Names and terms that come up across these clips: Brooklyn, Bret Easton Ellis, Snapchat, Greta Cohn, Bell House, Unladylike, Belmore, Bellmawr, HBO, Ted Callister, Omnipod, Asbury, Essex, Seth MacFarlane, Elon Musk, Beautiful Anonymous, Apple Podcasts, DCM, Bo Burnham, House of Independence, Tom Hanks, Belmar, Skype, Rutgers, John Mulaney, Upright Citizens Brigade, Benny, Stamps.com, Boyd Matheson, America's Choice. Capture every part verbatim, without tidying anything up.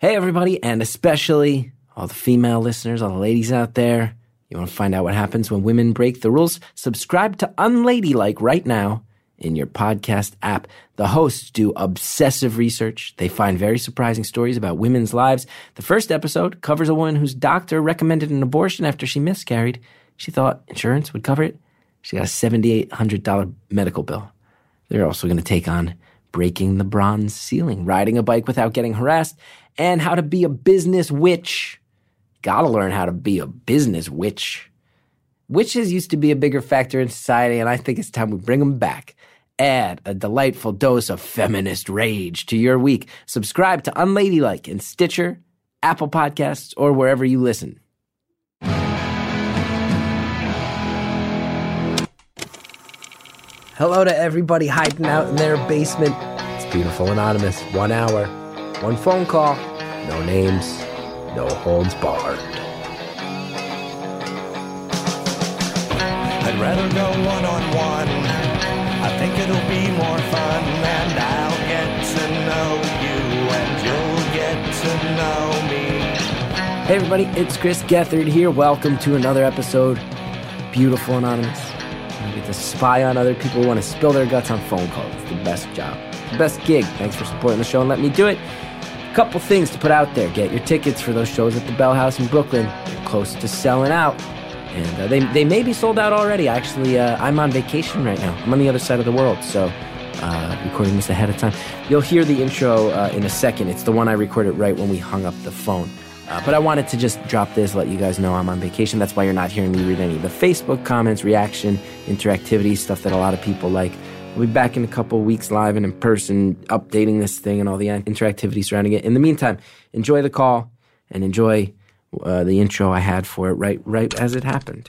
Hey, everybody, and especially all the female listeners, all the ladies out there. You want to find out what happens when women break the rules? Subscribe to Unladylike right now in your podcast app. The hosts do obsessive research. They find very surprising stories about women's lives. The first episode covers a woman whose doctor recommended an abortion after she miscarried. She thought insurance would cover it. She got a seven thousand eight hundred dollars medical bill. They're also going to take on breaking the bronze ceiling, riding a bike without getting harassed, and how to be a business witch. Gotta learn how to be a business witch. Witches used to be a bigger factor in society, and I think it's time we bring them back. Add a delightful dose of feminist rage to your week. Subscribe to Unladylike in Stitcher, Apple Podcasts, or wherever you listen. Hello to everybody hiding out in their basement. It's Beautiful Anonymous. One hour, one phone call, no names, no holds barred. I'd rather go one-on-one. I think it'll be more fun. And I'll get to know you and you'll get to know me. Hey everybody, it's Chris Gethard here. Welcome to another episode of Beautiful Anonymous. You get to spy on other people who want to spill their guts on phone calls. It's the best job. It's the best gig. Thanks for supporting the show and letting me do it. A couple things to put out there. Get your tickets for those shows at the Bell House in Brooklyn. They're close to selling out. And uh, they they may be sold out already. Actually, uh, I'm on vacation right now. I'm on the other side of the world, so uh, recording this ahead of time. You'll hear the intro uh, in a second. It's the one I recorded right when we hung up the phone. Uh, but I wanted to just drop this, let you guys know I'm on vacation. That's why you're not hearing me read any of the Facebook comments, reaction, interactivity, stuff that a lot of people like. We'll be back in a couple weeks live and in person, updating this thing and all the interactivity surrounding it. In the meantime, enjoy the call and enjoy uh, the intro I had for it right, right as it happened.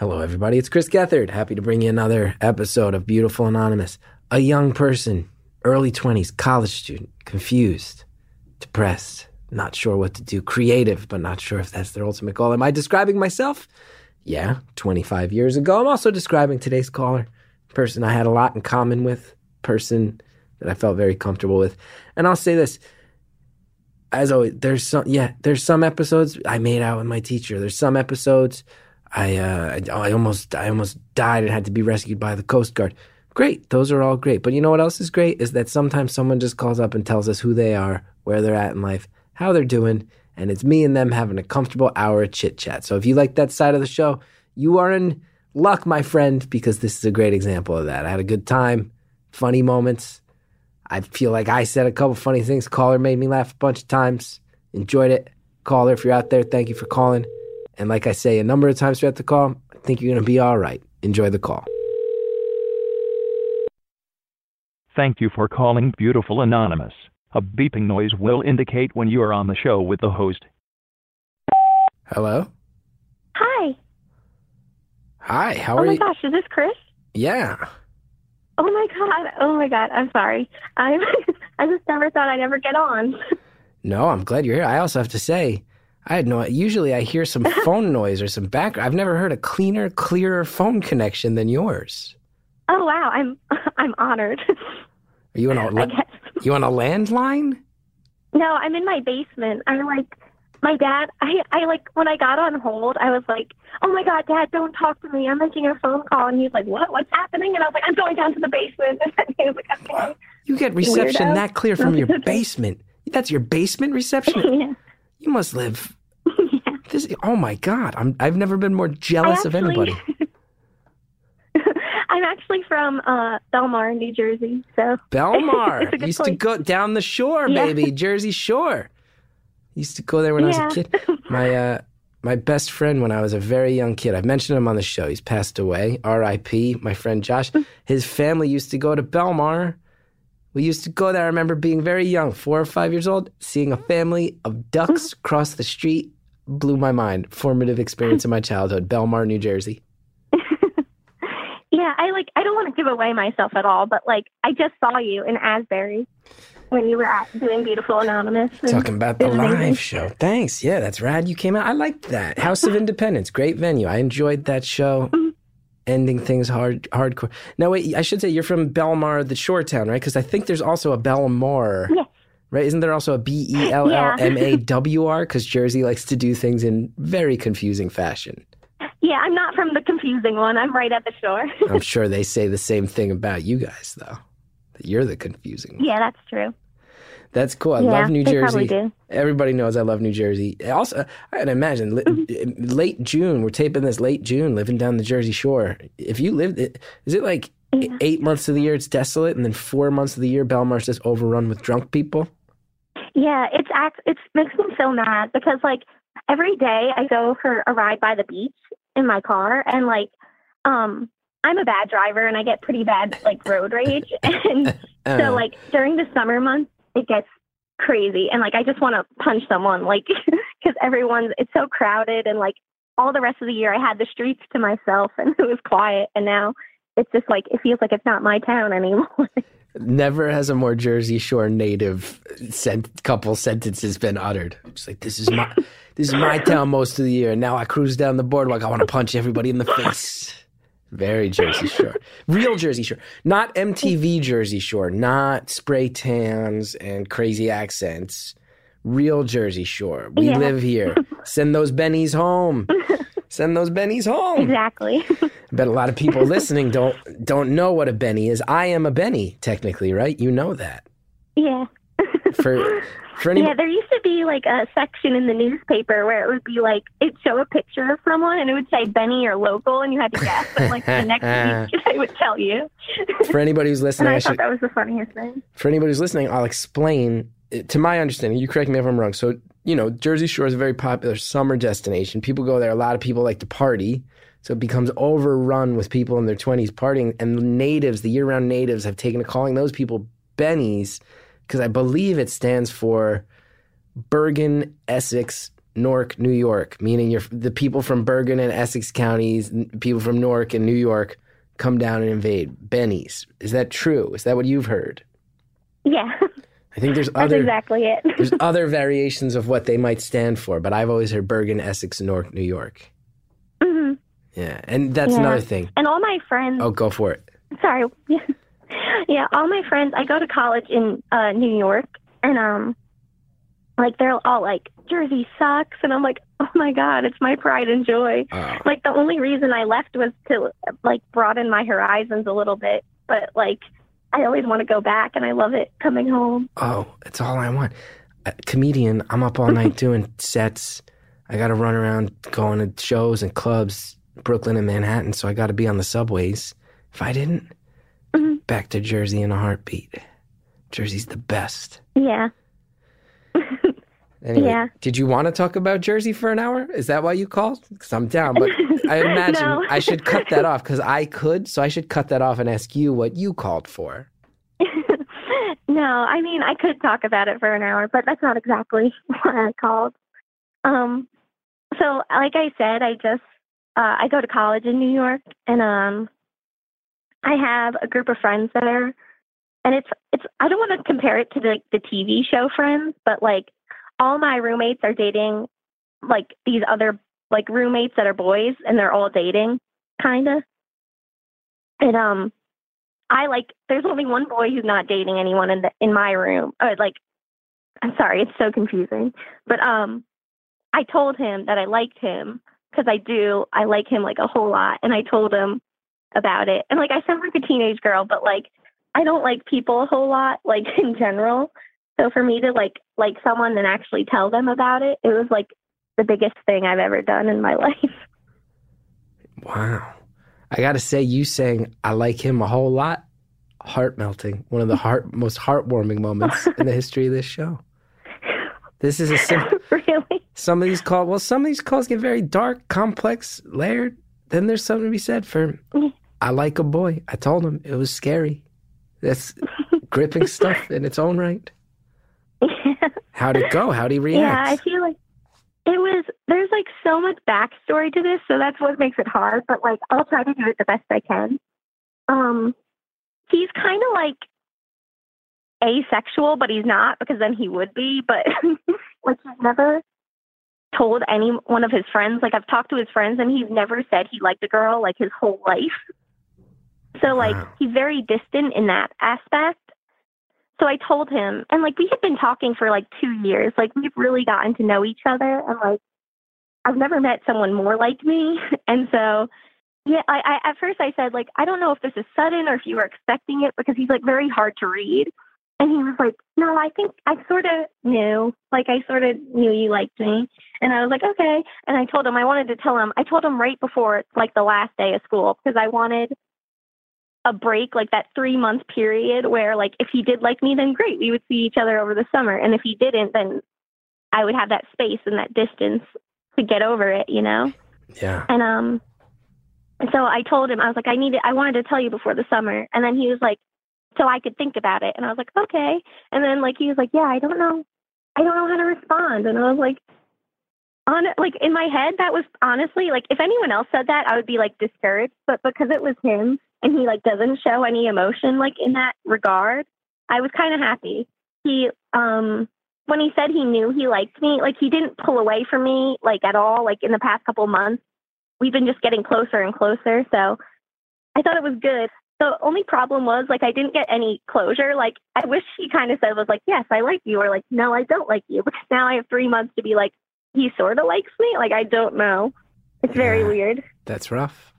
Hello, everybody. It's Chris Gethard. Happy to bring you another episode of Beautiful Anonymous. A young person, early twenties, college student, confused, depressed, not sure what to do, creative, but not sure if that's their ultimate goal. Am I describing myself? Yeah, twenty-five years ago. I'm also describing today's caller, person I had a lot in common with, person that I felt very comfortable with. And I'll say this, as always, there's some, yeah, there's some episodes I made out with my teacher. There's some episodes I, uh, I, I almost, I almost died and had to be rescued by the Coast Guard. Great. Those are all great. But you know what else is great is that sometimes someone just calls up and tells us who they are, where they're at in life, how they're doing, and it's me and them having a comfortable hour of chit-chat. So if you like that side of the show, you are in luck, my friend, because this is a great example of that. I had a good time, funny moments. I feel like I said a couple funny things. Caller made me laugh a bunch of times. Enjoyed it. Caller, if you're out there, thank you for calling. And like I say a number of times throughout the call, I think you're going to be all right. Enjoy the call. Thank you for calling Beautiful Anonymous. A beeping noise will indicate when you are on the show with the host. Hello? Hi. Hi, how are you? Oh my gosh, is this Chris? Yeah. Oh my god, oh my god, I'm sorry. I I just never thought I'd ever get on. No, I'm glad you're here. I also have to say, I had no, usually I hear some phone noise or some background. I've never heard a cleaner, clearer phone connection than yours. Oh wow, I'm I'm honored. Are you on a I guess. You on a landline? No, I'm in my basement. I'm like, my dad, I, I like, when I got on hold, I was like, oh my God, Dad, don't talk to me. I'm making a phone call. And he's like, what? What's happening? And I was like, I'm going down to the basement. And he was like, okay. You get reception weirdo. That clear from your basement. That's your basement reception? Yeah. You must live. Yeah. This. Oh my God. I'm, I've never been more jealous actually, of anybody. I'm actually from uh, Belmar, New Jersey. So Belmar used place. To go down the shore, yeah. Baby, Jersey Shore. Used to go there when yeah. I was a kid. My uh, my best friend when I was a very young kid. I've mentioned him on the show. He's passed away. R I P My friend Josh. His family used to go to Belmar. We used to go there. I remember being very young, four or five years old, seeing a family of ducks cross the street. Blew my mind. Formative experience in my childhood. Belmar, New Jersey. Yeah, I like. I don't want to give away myself at all, but like, I just saw you in Asbury when you were at, doing Beautiful Anonymous. Talking about the live amazing. Show. Thanks. Yeah, that's rad. You came out. I liked that. House of Independence, great venue. I enjoyed that show. Ending things hard, hardcore. Now wait, I should say you're from Belmar, the shore town, right? Because I think there's also a Belmore. Yes. right? Isn't there also a B E L L M A W R? Because Jersey likes to do things in very confusing fashion. Yeah, I'm not from the confusing one. I'm right at the shore. I'm sure they say the same thing about you guys, though. That you're the confusing one. Yeah, that's true. That's cool. I yeah, love New they Jersey. Probably do. Everybody knows I love New Jersey. Also, I can imagine mm-hmm. late June. We're taping this late June, living down the Jersey Shore. If you lived, is it like yeah. eight months of the year it's desolate, and then four months of the year Belmar's just overrun with drunk people? Yeah, it's it makes me so mad because like every day I go for a ride by the beach in my car, and like um, I'm a bad driver and I get pretty bad like road rage, and uh. so like during the summer months. It gets crazy. And like, I just want to punch someone, like, because everyone's, it's so crowded. And like, all the rest of the year, I had the streets to myself and it was quiet. And now it's just like, it feels like it's not my town anymore. Never has a more Jersey Shore native sent- couple sentences been uttered. I'm just like, this is my, this is my town most of the year. And now I cruise down the boardwalk. I want to punch everybody in the face. Very Jersey Shore. Real Jersey Shore. Not M T V Jersey Shore. Not spray tans and crazy accents. Real Jersey Shore. We yeah. live here. Send those bennies home. Send those bennies home. Exactly. I bet a lot of people listening don't don't know what a benny is. I am a benny, technically, right? You know that. Yeah. For... Yeah, there used to be like a section in the newspaper where it would be like, it'd show a picture of someone and it would say Benny or local and you had to guess, but like the next week they would tell you. For anybody who's listening, and I, I thought should, that was the funniest thing. For anybody who's listening, I'll explain, to my understanding, you correct me if I'm wrong. So, you know, Jersey Shore is a very popular summer destination. People go there, a lot of people like to party. So it becomes overrun with people in their twenties partying, and the natives, the year-round natives have taken to calling those people Bennies. Because I believe it stands for Bergen, Essex, Newark, New York, meaning you're, the people from Bergen and Essex counties, people from Newark and New York come down and invade. Bennies. Is that true? Is that what you've heard? Yeah. I think there's other, That's exactly it. there's other variations of what they might stand for, but I've always heard Bergen, Essex, Newark, New York. Mm-hmm. Yeah, and that's yeah. another thing. And all my friends... Oh, go for it. Sorry. Yeah, all my friends, I go to college in uh, New York, and, um, like, they're all like, Jersey sucks, and I'm like, oh, my God, it's my pride and joy. Uh, like, the only reason I left was to, like, broaden my horizons a little bit, but, like, I always want to go back, and I love it coming home. Oh, it's all I want. A comedian, I'm up all night doing sets. I got to run around going to shows and clubs, Brooklyn and Manhattan, so I got to be on the subways. If I didn't... Mm-hmm. Back to Jersey in a heartbeat. Jersey's the best. Yeah. Anyway, yeah. Did you want to talk about Jersey for an hour? Is that why you called? Because I'm down, but I imagine no. I should cut that off because I could, so I should cut that off and ask you what you called for. No, I mean, I could talk about it for an hour, but that's not exactly what I called. Um, so, like I said, I just, uh, I go to college in New York, and, um, I have a group of friends there, and it's, it's, I don't want to compare it to the, the T V show Friends, but like all my roommates are dating like these other like roommates that are boys, and they're all dating kind of. And, um, I like, there's only one boy who's not dating anyone in the, in my room. Or, like, I'm sorry, it's so confusing, but, um, I told him that I liked him cause I do, I like him like a whole lot. And I told him about it, and like I sound like a teenage girl, but like I don't like people a whole lot, like in general. So for me to like like someone and actually tell them about it, it was like the biggest thing I've ever done in my life. Wow. I gotta say, you saying I like him a whole lot, heart melting. One of the heart most heartwarming moments in the history of this show. This is a simple really some of these calls well some of these calls get very dark, complex, layered. Then there's something to be said for I like a boy. I told him it was scary. That's gripping stuff in its own right. Yeah. How'd it go? How'd he react? Yeah, I feel like it was, there's like so much backstory to this, so that's what makes it hard, but like I'll try to do it the best I can. Um, he's kind of like asexual, but he's not, because then he would be, but like he's never told any one of his friends. Like I've talked to his friends and he's never said he liked a girl like his whole life. So like wow. He's very distant in that aspect. So I told him, and like, we had been talking for like two years. Like, we've really gotten to know each other. And like, I've never met someone more like me. And so, yeah, I, I at first I said, like, I don't know if this is sudden or if you were expecting it, because he's like very hard to read. And he was like, no, I think I sort of knew, like, I sort of knew you liked me. And I was like, okay. And I told him, I wanted to tell him, I told him right before like the last day of school, because I wanted a break, like that three month period where like, if he did like me, then great, we would see each other over the summer. And if he didn't, then I would have that space and that distance to get over it, you know? Yeah. And, um, and so I told him, I was like, I needed, I wanted to tell you before the summer. And then he was like, so I could think about it. And I was like, okay. And then like, he was like, yeah, I don't know. I don't know how to respond. And I was like, on like in my head, that was honestly, like, if anyone else said that, I would be like discouraged, but because it was him and he like doesn't show any emotion, like in that regard, I was kind of happy. He, um, when he said he knew he liked me, like he didn't pull away from me, like at all, like in the past couple months, we've been just getting closer and closer. So I thought it was good. The only problem was, like, I didn't get any closure. Like, I wish he kind of said, was like, yes, I like you, or like, no, I don't like you. Because now I have three months to be like, he sort of likes me. Like, I don't know. It's very yeah, weird. That's rough.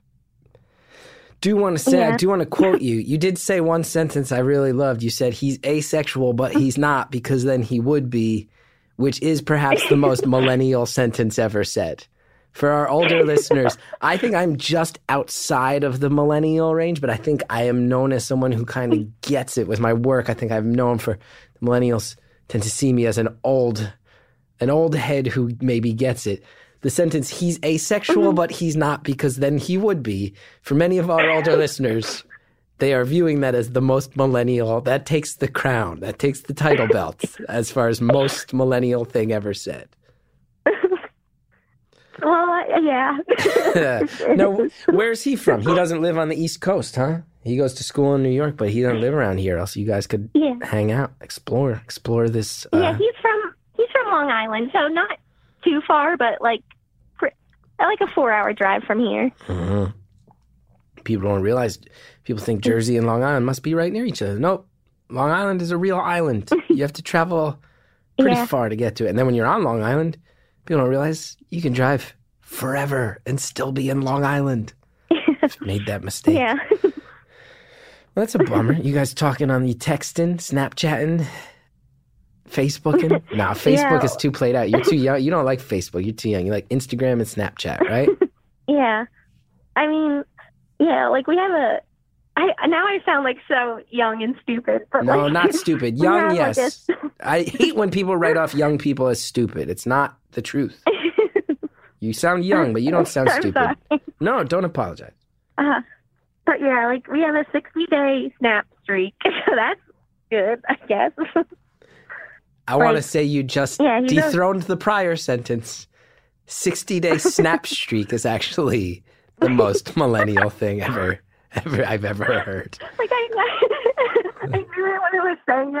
Do want to say, yeah. I do want to quote you. You did say one sentence I really loved. You said he's asexual, but he's not, because then he would be, which is perhaps the most millennial sentence ever said. For our older listeners, I think I'm just outside of the millennial range, but I think I am known as someone who kind of gets it with my work. I think I'm known for the millennials tend to see me as an old, an old head who maybe gets it. The sentence, he's asexual, mm-hmm. but he's not, because then he would be. For many of our older listeners, they are viewing that as the most millennial. That takes the crown. That takes the title belt as far as most millennial thing ever said. Well, yeah. No, where's he from? He doesn't live on the East Coast, huh? He goes to school in New York, but he doesn't live around here. Else, you guys could yeah. hang out, explore, explore this. Uh... Yeah, he's from he's from Long Island, so not too far, but like like a four hour drive from here. Mm-hmm. People don't realize. People think Jersey and Long Island must be right near each other. Nope, Long Island is a real island. You have to travel pretty yeah. far to get to it, and then when you're on Long Island, people don't realize you can drive forever and still be in Long Island. Just made that mistake. Yeah. Well, that's a bummer. You guys talking on the texting, Snapchatting, Facebooking? Nah, Facebook yeah. is too played out. You're too young. You don't like Facebook. You're too young. You like Instagram and Snapchat, right? Yeah. I mean, yeah, like we have a... I, now I sound like so young and stupid. But no, like, not stupid. Young, yes. Like I hate when people write off young people as stupid. It's not the truth. You sound young, but you don't sound I'm stupid. Sorry. No, don't apologize. Uh, but yeah, like we have a sixty-day snap streak, so that's good, I guess. I like, want to say you just yeah, you dethroned know. the prior sentence. sixty-day snap streak is actually the most millennial thing ever. Ever, I've ever heard. Like I, I, I knew it when I was saying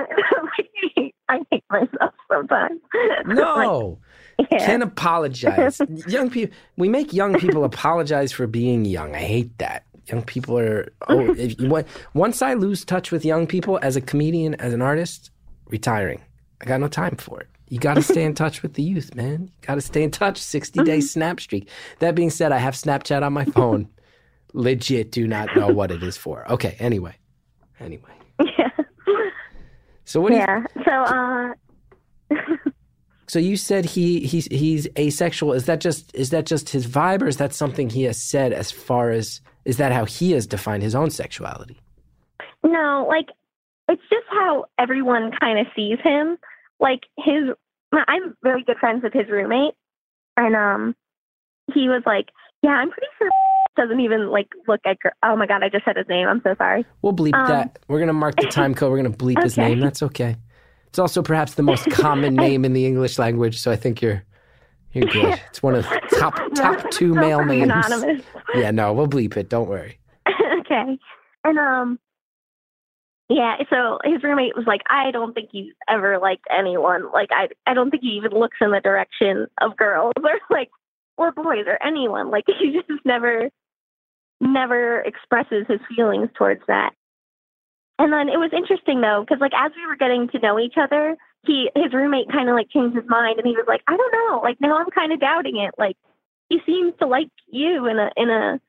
it. I hate myself sometimes. No, like, yeah. Can't apologize. Young people, we make young people apologize for being young. I hate that. Young people are. Oh, if you want, once I lose touch with young people as a comedian, as an artist, retiring. I got no time for it. You got to stay in touch with the youth, man. You got to stay in touch. sixty-day snap streak. That being said, I have Snapchat on my phone. Legit do not know what it is for. Okay, anyway. Anyway. Yeah. So what Yeah. You, so uh So you said he he's he's asexual. Is that just is that just his vibe, or is that something he has said as far as is that how he has defined his own sexuality? No, like it's just how everyone kind of sees him. Like his I'm very good friends with his roommate, and um he was like, "Yeah, I'm pretty sure doesn't even like look at girl." Oh my god, I just said his name. I'm so sorry. We'll bleep um, that. We're gonna mark the time code. We're gonna bleep okay. his name. That's okay. It's also perhaps the most common name in the English language, so I think you're you're good. It's one of the top top two male names. Anonymous. Yeah, no, we'll bleep it. Don't worry. Okay. And um, yeah. So his roommate was like, "I don't think you've ever liked anyone. Like, I I don't think he even looks in the direction of girls or like or boys or anyone. Like, he just never." never expresses his feelings towards that." And then it was interesting, though, because, like, as we were getting to know each other, he his roommate kind of, like, changed his mind. And he was like, I don't know. Like, now I'm kind of doubting it. Like, he seems to like you in a in a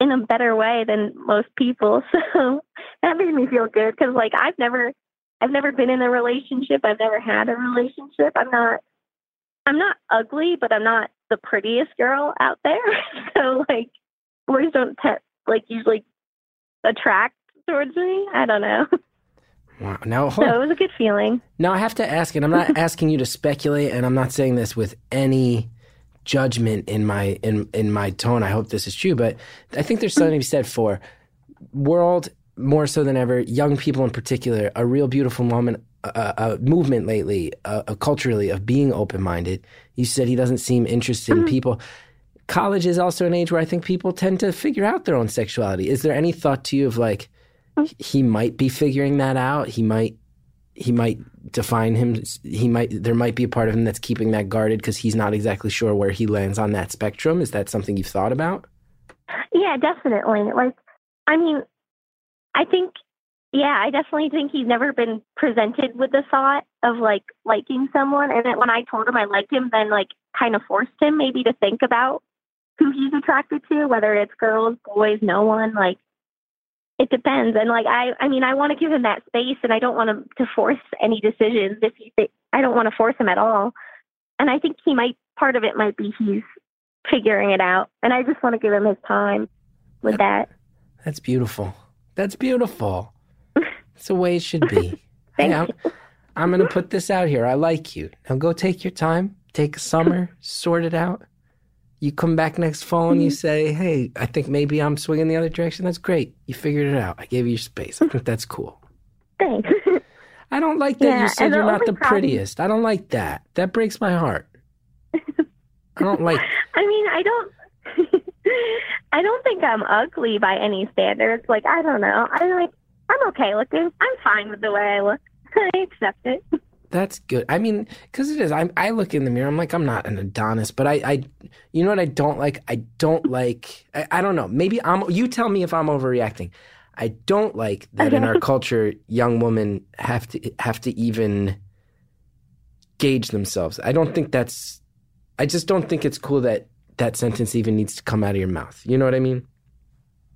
in a better way than most people. So that made me feel good because, like, I've never I've never been in a relationship. I've never had a relationship. I'm not I'm not ugly, but I'm not the prettiest girl out there. So, like, boys don't, te- like, usually attract towards me. I don't know. Wow. Now, so it was a good feeling. Now, I have to ask, and I'm not asking you to speculate, and I'm not saying this with any judgment in my in in my tone. I hope this is true, but I think there's something to be said for world, more so than ever, young people in particular, a real beautiful moment, a, a movement lately, a, a culturally, of being open-minded. You said he doesn't seem interested mm-hmm. in people. College is also an age where I think people tend to figure out their own sexuality. Is there any thought to you of, like, he might be figuring that out. He might, he might define him. He might, there might be a part of him that's keeping that guarded because he's not exactly sure where he lands on that spectrum. Is that something you've thought about? Yeah, definitely. Like, I mean, I think, yeah, I definitely think he's never been presented with the thought of, like, liking someone. And that when I told him I liked him, then, like, kind of forced him maybe to think about who he's attracted to, whether it's girls, boys, no one, like, it depends. And, like, I, I mean, I want to give him that space, and I don't want him to force any decisions. If he, th- I don't want to force him at all. And I think he might, part of it might be he's figuring it out. And I just want to give him his time with that. that. That's beautiful. That's beautiful. That's the way it should be. Hang out. I'm going to put this out here. I like you. Now go take your time. Take a summer. Sort it out. You come back next fall and you say, hey, I think maybe I'm swinging the other direction. That's great. You figured it out. I gave you your space. I think that's cool. Thanks. I don't like that yeah, you said you're not the problem. prettiest. I don't like that. That breaks my heart. I don't like... I mean, I don't... I don't think I'm ugly by any standards. Like, I don't know. I'm like, I'm okay looking. I'm fine with the way I look. I accept it. That's good. I mean, because it is. I I look in the mirror. I'm like, I'm not an Adonis, but I, I you know what I don't like? I don't like, I, I don't know. Maybe I'm, you tell me if I'm overreacting. I don't like that okay. in our culture, young women have to, have to even gauge themselves. I don't think that's, I just don't think it's cool that that sentence even needs to come out of your mouth. You know what I mean?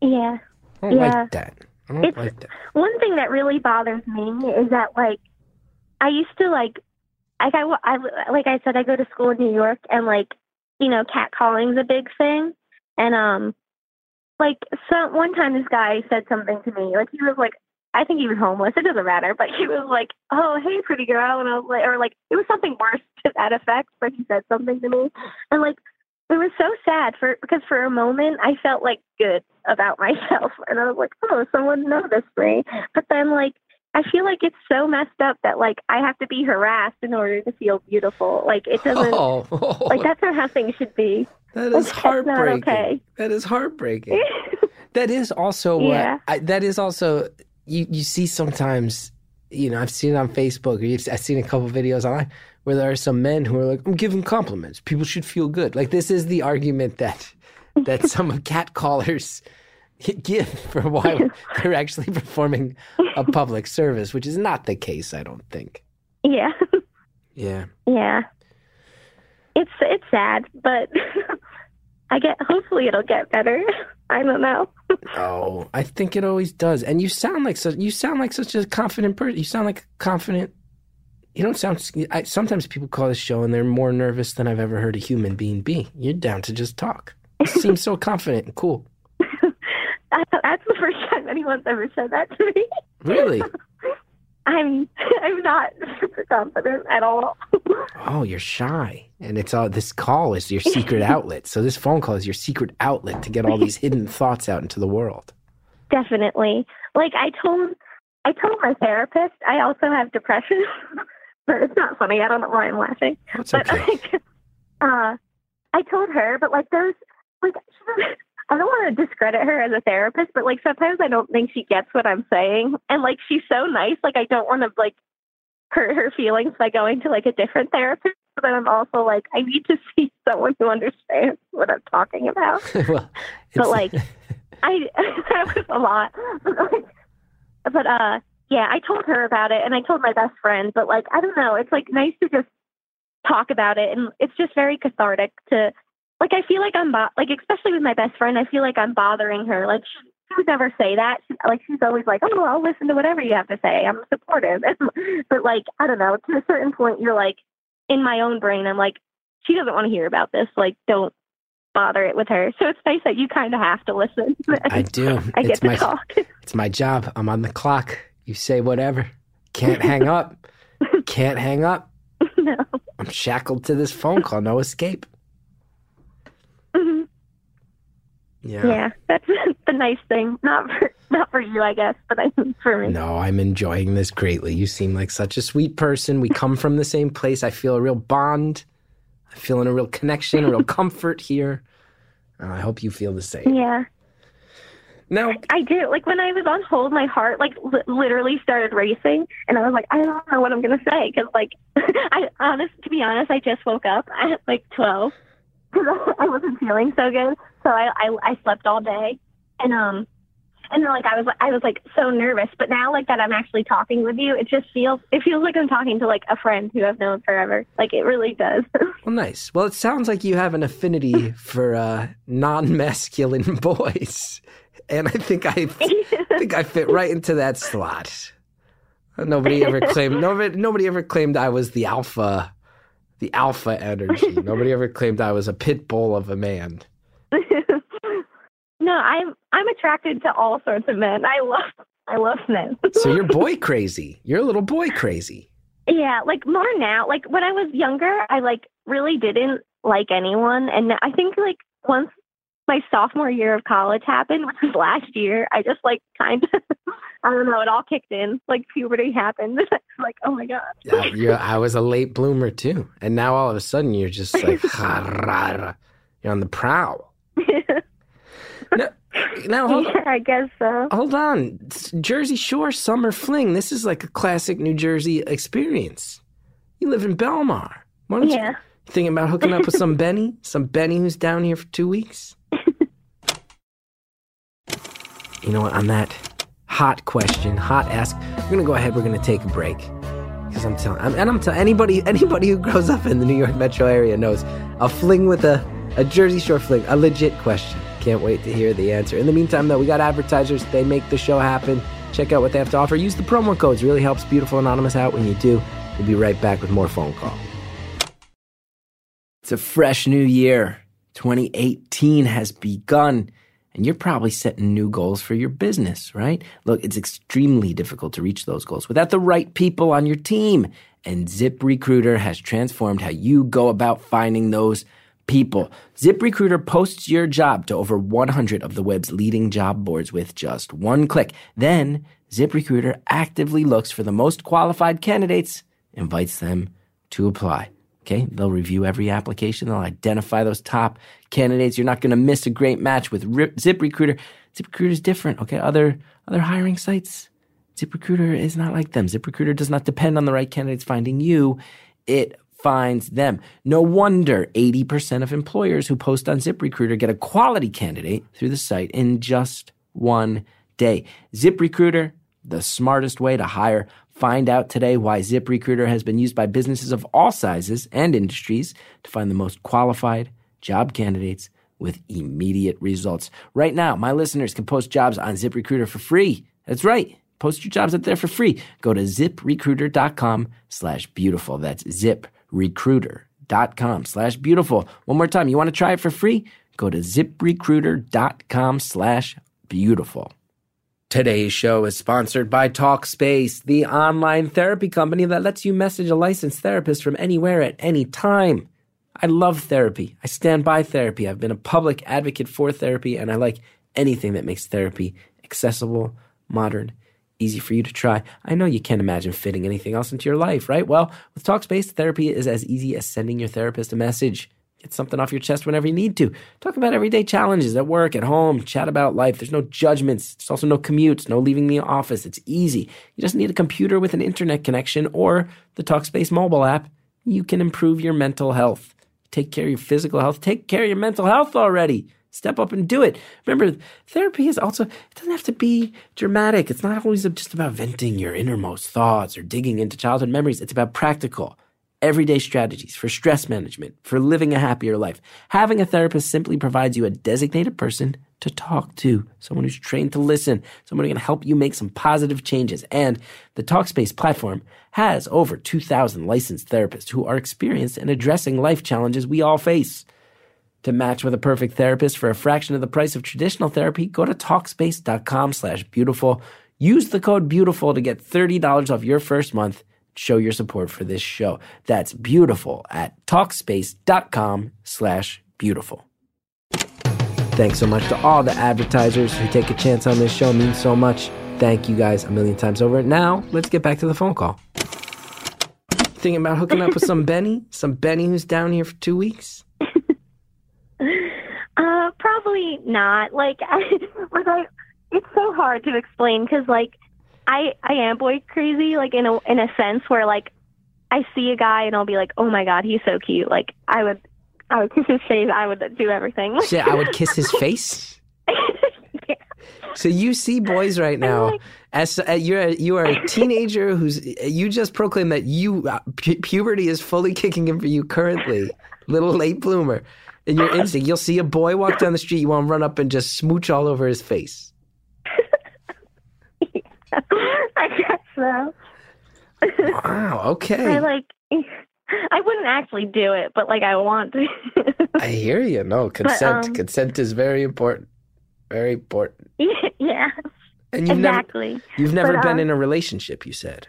Yeah. I don't yeah. like that. I don't it's, like that. One thing that really bothers me is that, like, I used to, like, like I, I, like I said, I go to school in New York, and, like, you know, catcalling's a big thing. And, um, like, so one time this guy said something to me. Like, he was, like, I think he was homeless. It doesn't matter. But he was, like, oh, hey, pretty girl. And I was, like, or, like, it was something worse to that effect, but he said something to me. And, like, it was so sad for because for a moment, I felt, like, good about myself. And I was, like, oh, someone noticed me. But then, like, I feel like it's so messed up that, like, I have to be harassed in order to feel beautiful. Like, it doesn't, oh, oh. like, that's not how things should be. That is like, heartbreaking. That's not okay. That is heartbreaking. That is also what, yeah. I, that is also, you, you see sometimes, you know, I've seen it on Facebook, or you've, I've seen a couple videos online where there are some men who are like, I'm giving compliments. People should feel good. Like, this is the argument that, that some catcallers give for why they're actually performing a public service, which is not the case, I don't think. Yeah. Yeah. Yeah. It's it's sad, but I get. Hopefully, it'll get better. I don't know. Oh, I think it always does. And you sound like such. You sound like such a confident person. You sound like a confident. You don't sound. I, sometimes people call this show and they're more nervous than I've ever heard a human being be. You're down to just talk. You seem so confident and cool. I, that's the first time anyone's ever said that to me. Really? I'm I'm not super confident at all. Oh, you're shy. And it's all, this call is your secret outlet. So this phone call is your secret outlet to get all these hidden thoughts out into the world. Definitely. Like I told I told my therapist I also have depression. But it's not funny. I don't know why I'm laughing. That's but okay. like uh I told her, but like those like I don't want to discredit her as a therapist, but, like, sometimes I don't think she gets what I'm saying. And, like, she's so nice. Like, I don't want to, like, hurt her feelings by going to, like, a different therapist. But I'm also, like, I need to see someone who understands what I'm talking about. well, but, like, I that was a lot. But, like, But uh, yeah, I told her about it and I told my best friend, but like, I don't know, it's like nice to just talk about it. And it's just very cathartic to, like, I feel like I'm, bo- like, especially with my best friend, I feel like I'm bothering her. Like, she, she would never say that. She, like, she's always like, oh, I'll listen to whatever you have to say. I'm supportive. But like, I don't know, to a certain point, you're like, in my own brain, I'm like, she doesn't want to hear about this. Like, don't bother it with her. So it's nice that you kind of have to listen. I do. I get it's to my, talk. It's my job. I'm on the clock. You say whatever. Can't hang up. Can't hang up. No. I'm shackled to this phone call. No escape. Mm-hmm. Yeah. Yeah. That's the nice thing. Not for not for you, I guess, but I think for me. No, I'm enjoying this greatly. You seem like such a sweet person. We come from the same place. I feel a real bond. I'm feeling a real connection, a real comfort here. Uh, I hope you feel the same. Yeah. Now, I do. Like, when I was on hold, my heart, like, li- literally started racing. And I was like, I don't know what I'm going to say. Because, like, I honest, to be honest, I just woke up at, like, twelve. Because I wasn't feeling so good. So I, I, I slept all day. And, um, and then, like, I was, I was, like, so nervous. But now, like, that I'm actually talking with you, it just feels, it feels like I'm talking to, like, a friend who I've known forever. Like, it really does. Well, nice. Well, it sounds like you have an affinity for uh, non-masculine boys. And I think I, I think I fit right into that slot. Nobody ever claimed, nobody, nobody ever claimed I was the alpha, the alpha energy. Nobody ever claimed I was a pit bull of a man. No, I'm I'm attracted to all sorts of men. I love I love men. So you're boy crazy. You're a little boy crazy. Yeah, like more now. Like when I was younger, I like really didn't like anyone, and I think like once my sophomore year of college happened, which was last year, I just like kind of I don't know. It all kicked in. Like puberty happened. Like oh my god. Yeah, yeah, I was a late bloomer too, and now all of a sudden you're just like you're on the prowl. Now, now hold yeah, on. I guess so. Hold on. Jersey Shore summer fling. This is like a classic New Jersey experience. You live in Belmar. Why don't yeah. you thinking about hooking up with some Benny? Some Benny who's down here for two weeks? You know what? On that hot question, hot ask, we're going to go ahead. We're going to take a break. Because I'm telling, I'm, and I'm telling anybody, anybody who grows up in the New York metro area knows a fling with a, a Jersey Shore fling, a legit question. Can't wait to hear the answer. In the meantime, though, we got advertisers. They make the show happen. Check out what they have to offer. Use the promo codes. It really helps Beautiful Anonymous out when you do. We'll be right back with more Phone Call. It's a fresh new year. twenty eighteen has begun, and you're probably setting new goals for your business, right? Look, it's extremely difficult to reach those goals without the right people on your team, and ZipRecruiter has transformed how you go about finding those people. ZipRecruiter posts your job to over one hundred of the web's leading job boards with just one click. Then, ZipRecruiter actively looks for the most qualified candidates, invites them to apply. Okay, they'll review every application. They'll identify those top candidates. You're not going to miss a great match with ZipRecruiter. ZipRecruiter is different. Okay, other other hiring sites, ZipRecruiter is not like them. ZipRecruiter does not depend on the right candidates finding you. It finds them. No wonder eighty percent of employers who post on ZipRecruiter get a quality candidate through the site in just one day. ZipRecruiter, the smartest way to hire. Find out today why ZipRecruiter has been used by businesses of all sizes and industries to find the most qualified job candidates with immediate results. Right now, my listeners can post jobs on ZipRecruiter for free. That's right. Post your jobs out there for free. Go to ziprecruiter.com slash beautiful. That's zip. ZipRecruiter.com slash beautiful. One more time, you want to try it for free? Go to ZipRecruiter.com slash beautiful. Today's show is sponsored by Talkspace, the online therapy company that lets you message a licensed therapist from anywhere at any time. I love therapy. I stand by therapy. I've been a public advocate for therapy, and I like anything that makes therapy accessible, modern, easy for you to try. I know you can't imagine fitting anything else into your life, right? Well, with Talkspace, therapy is as easy as sending your therapist a message. Get something off your chest whenever you need to. Talk about everyday challenges at work, at home, chat about life. There's no judgments. There's also no commutes, no leaving the office. It's easy. You just need a computer with an internet connection or the Talkspace mobile app. You can improve your mental health. Take care of your physical health. Take care of your mental health already. Step up and do it. Remember, therapy is also, it doesn't have to be dramatic. It's not always just about venting your innermost thoughts or digging into childhood memories. It's about practical, everyday strategies for stress management, for living a happier life. Having a therapist simply provides you a designated person to talk to, someone who's trained to listen, someone who can help you make some positive changes. And the Talkspace platform has over two thousand licensed therapists who are experienced in addressing life challenges we all face. To match with a perfect therapist for a fraction of the price of traditional therapy, go to Talkspace.com slash beautiful. Use the code beautiful to get thirty dollars off your first month. Show your support for this show. That's beautiful at Talkspace.com slash beautiful. Thanks so much to all the advertisers who take a chance on this show. It means so much. Thank you guys a million times over. Now, let's get back to the phone call. Thinking about hooking up with some Benny? Some Benny who's down here for two weeks? Uh, probably not. Like, I, like I, it's so hard to explain because, like, I I am boy crazy. Like, in a in a sense where, like, I see a guy and I'll be like, oh my god, he's so cute. Like, I would I would kiss his face. I would do everything. Yeah, I would kiss his face. Yeah. So you see boys right now. Like, as uh, you're a, you are a teenager who's you just proclaimed that you uh, pu- puberty is fully kicking in for you currently, little late bloomer. In your instinct, you'll see a boy walk down the street, you want to run up and just smooch all over his face. Yeah, I guess so. Wow, okay. I, like, I wouldn't actually do it, but, like, I want to. I hear you. No, consent. But, um, consent is very important. Very important. Yeah, and you've exactly. Never, you've never but, been um, in a relationship, you said.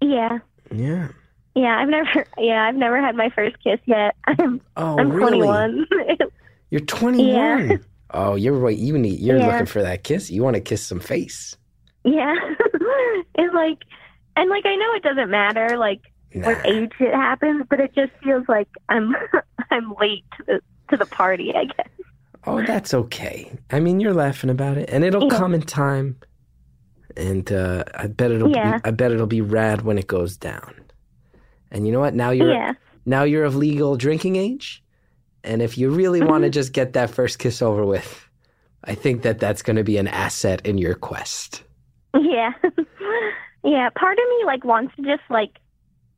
Yeah. Yeah. Yeah, I've never. Yeah, I've never had my first kiss yet. I'm, oh, I'm really? twenty-one. You're twenty-one. Yeah. Oh, you're right. You need. You're yeah. looking for that kiss. You want to kiss some face. Yeah, it's like, and like I know it doesn't matter like nah. what age it happens, but it just feels like I'm I'm late to the, to the party, I guess. Oh, that's okay. I mean, you're laughing about it, and it'll yeah. come in time. And uh, I bet it'll. Yeah. Be, I bet it'll be rad when it goes down. And you know what? Now you're yeah. now you're of legal drinking age, and if you really mm-hmm. want to just get that first kiss over with, I think that that's going to be an asset in your quest. Yeah, yeah. Part of me like wants to just like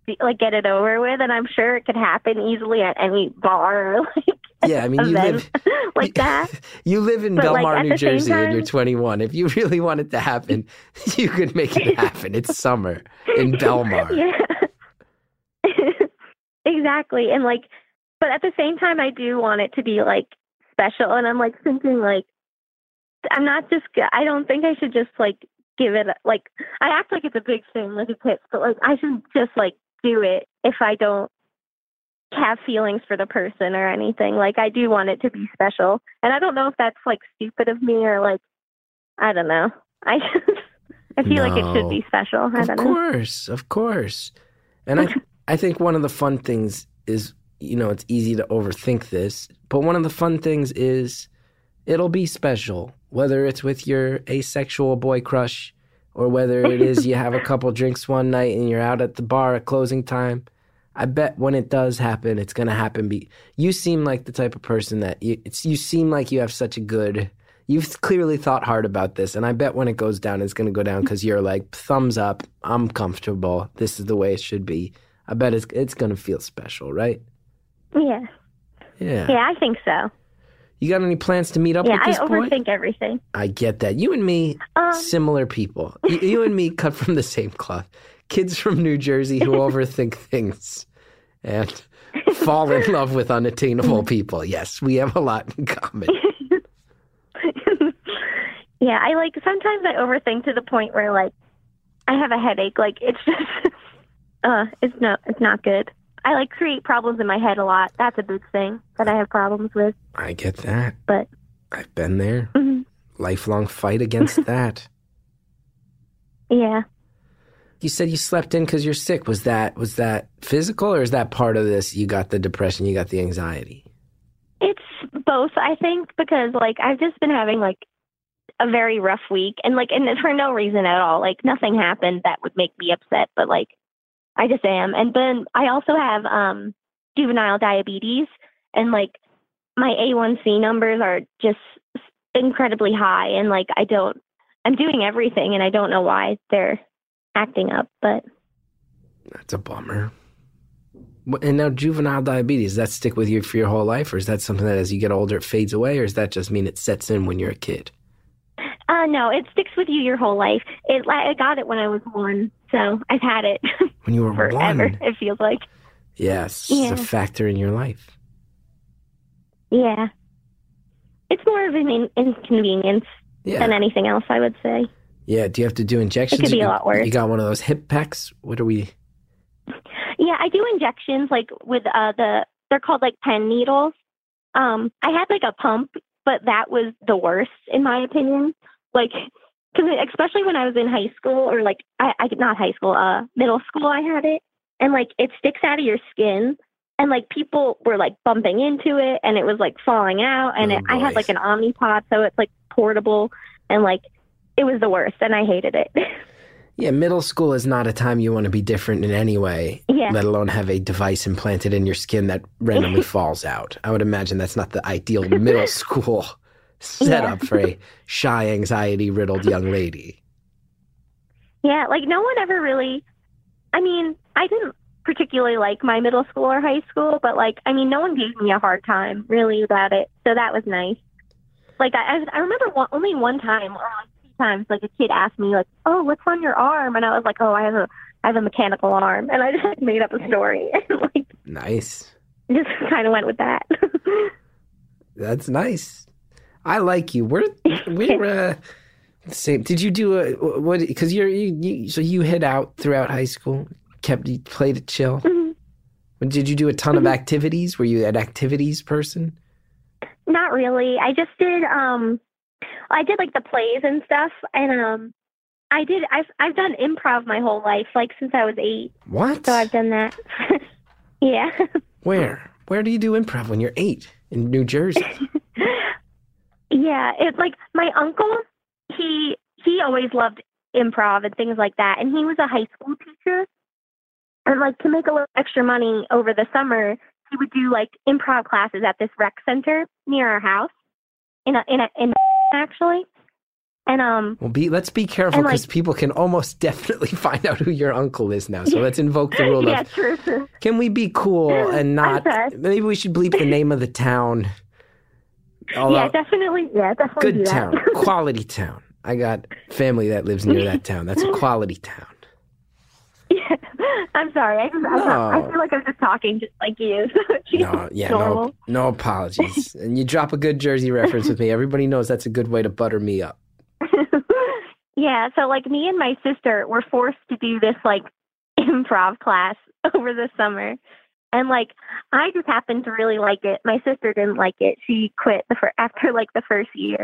be, like get it over with, and I'm sure it could happen easily at any bar. Or, like, yeah, I mean, you live like that. You live in but, Belmar, like, New Jersey, time, and you're twenty-one. If you really want it to happen, you could make it happen. It's summer in Belmar. Yeah. Exactly. And like, but at the same time, I do want it to be like special. And I'm like thinking like, I'm not just, I don't think I should just like give it, like, I act like it's a big thing, like a kiss, but like, I should just like do it if I don't have feelings for the person or anything. Like, I do want it to be special. And I don't know if that's like stupid of me or like, I don't know. I just, I feel no. like it should be special. I don't know. Of course, of course. And I, I think one of the fun things is, you know, it's easy to overthink this, but one of the fun things is it'll be special, whether it's with your asexual boy crush or whether it is you have a couple drinks one night and you're out at the bar at closing time. I bet when it does happen, it's going to happen. Be- you seem like the type of person that you, it's, you seem like you have such a good, you've clearly thought hard about this. And I bet when it goes down, it's going to go down because you're like, thumbs up, I'm comfortable. This is the way it should be. I bet it's it's going to feel special, right? Yeah. Yeah. Yeah, I think so. You got any plans to meet up yeah, with this boy? Yeah, I overthink boy? everything. I get that. You and me, um, similar people. You, you and me cut from the same cloth. Kids from New Jersey who overthink things and fall in love with unattainable people. Yes, we have a lot in common. Yeah, I like, sometimes I overthink to the point where, like, I have a headache. Like, it's just... Uh, it's no, it's not good. I like create problems in my head a lot. That's a big thing that I have problems with. I get that. But I've been there. Mm-hmm. Lifelong fight against that. Yeah. You said you slept in because you're sick. Was that was that physical or is that part of this? You got the depression. You got the anxiety. It's both, I think, because like I've just been having like a very rough week, and like and for no reason at all. Like nothing happened that would make me upset, but like. I just am. And then I also have um, juvenile diabetes. And, like, my A one C numbers are just incredibly high. And like, I don't, I'm doing everything and I don't know why they're acting up, but. That's a bummer. And now juvenile diabetes, does that stick with you for your whole life? Or is that something that as you get older, it fades away? Or does that just mean it sets in when you're a kid? Uh, no, it sticks with you your whole life. It, I got it when I was one, so I've had it. When you were forever, one? It feels like. Yes, yeah. It's a factor in your life. Yeah. It's more of an inconvenience yeah. than anything else, I would say. Yeah, do you have to do injections? It could be you, a lot worse. You got one of those hip packs? What are we... Yeah, I do injections, like, with uh, the, they're called, like, pen needles. Um, I had, like, a pump, but that was the worst, in my opinion. Like, cause especially when I was in high school, or, like, I, I not high school, uh, middle school, I had it. And, like, it sticks out of your skin. And, like, people were, like, bumping into it, and it was, like, falling out. And oh, it, I had, like, an Omnipod, so it's, like, portable. And, like, it was the worst, and I hated it. Yeah, middle school is not a time you want to be different in any way, yeah. let alone have a device implanted in your skin that randomly falls out. I would imagine that's not the ideal middle school setup yeah. for a shy, anxiety-riddled young lady. Yeah, like, no one ever really... I mean, I didn't particularly like my middle school or high school, but, like, I mean, no one gave me a hard time, really, about it, so that was nice. Like, I, I remember one, only one time... Or times like a kid asked me like, oh, what's on your arm? And I was like, oh, I have a I have a mechanical arm, and I just like made up a story and like nice just kind of went with that. That's nice. I like you. We're we're uh, same. Did you do a what? Because you're you, you so you hid out throughout high school, kept you played it chill. Mm-hmm. Did you do a ton mm-hmm. of activities? Were you an activities person? Not really. I just did. um I did like the plays and stuff, and um, I did. I've I've done improv my whole life, like since I was eight. What? So I've done that. Yeah. Where? Where do you do improv when you're eight in New Jersey? Yeah, it's like my uncle. He he always loved improv and things like that, and he was a high school teacher. And like to make a little extra money over the summer, he would do like improv classes at this rec center near our house. In a in a in. Actually, and um, well, be let's be careful because like, people can almost definitely find out who your uncle is now. So let's invoke the rule yeah, of true, true. Can we be cool and not? Maybe we should bleep the name of the town. Although, yeah, definitely. Yeah, definitely. Good town, quality town. I got family that lives near that town. That's a quality town. Yeah, I'm sorry. I just, I'm no. not, I feel like I'm just talking just like you. No, yeah, no, no apologies. And you drop a good Jersey reference with me. Everybody knows that's a good way to butter me up. Yeah, so like me and my sister were forced to do this like improv class over the summer. And like I just happened to really like it. My sister didn't like it. She quit the fir- after like the first year.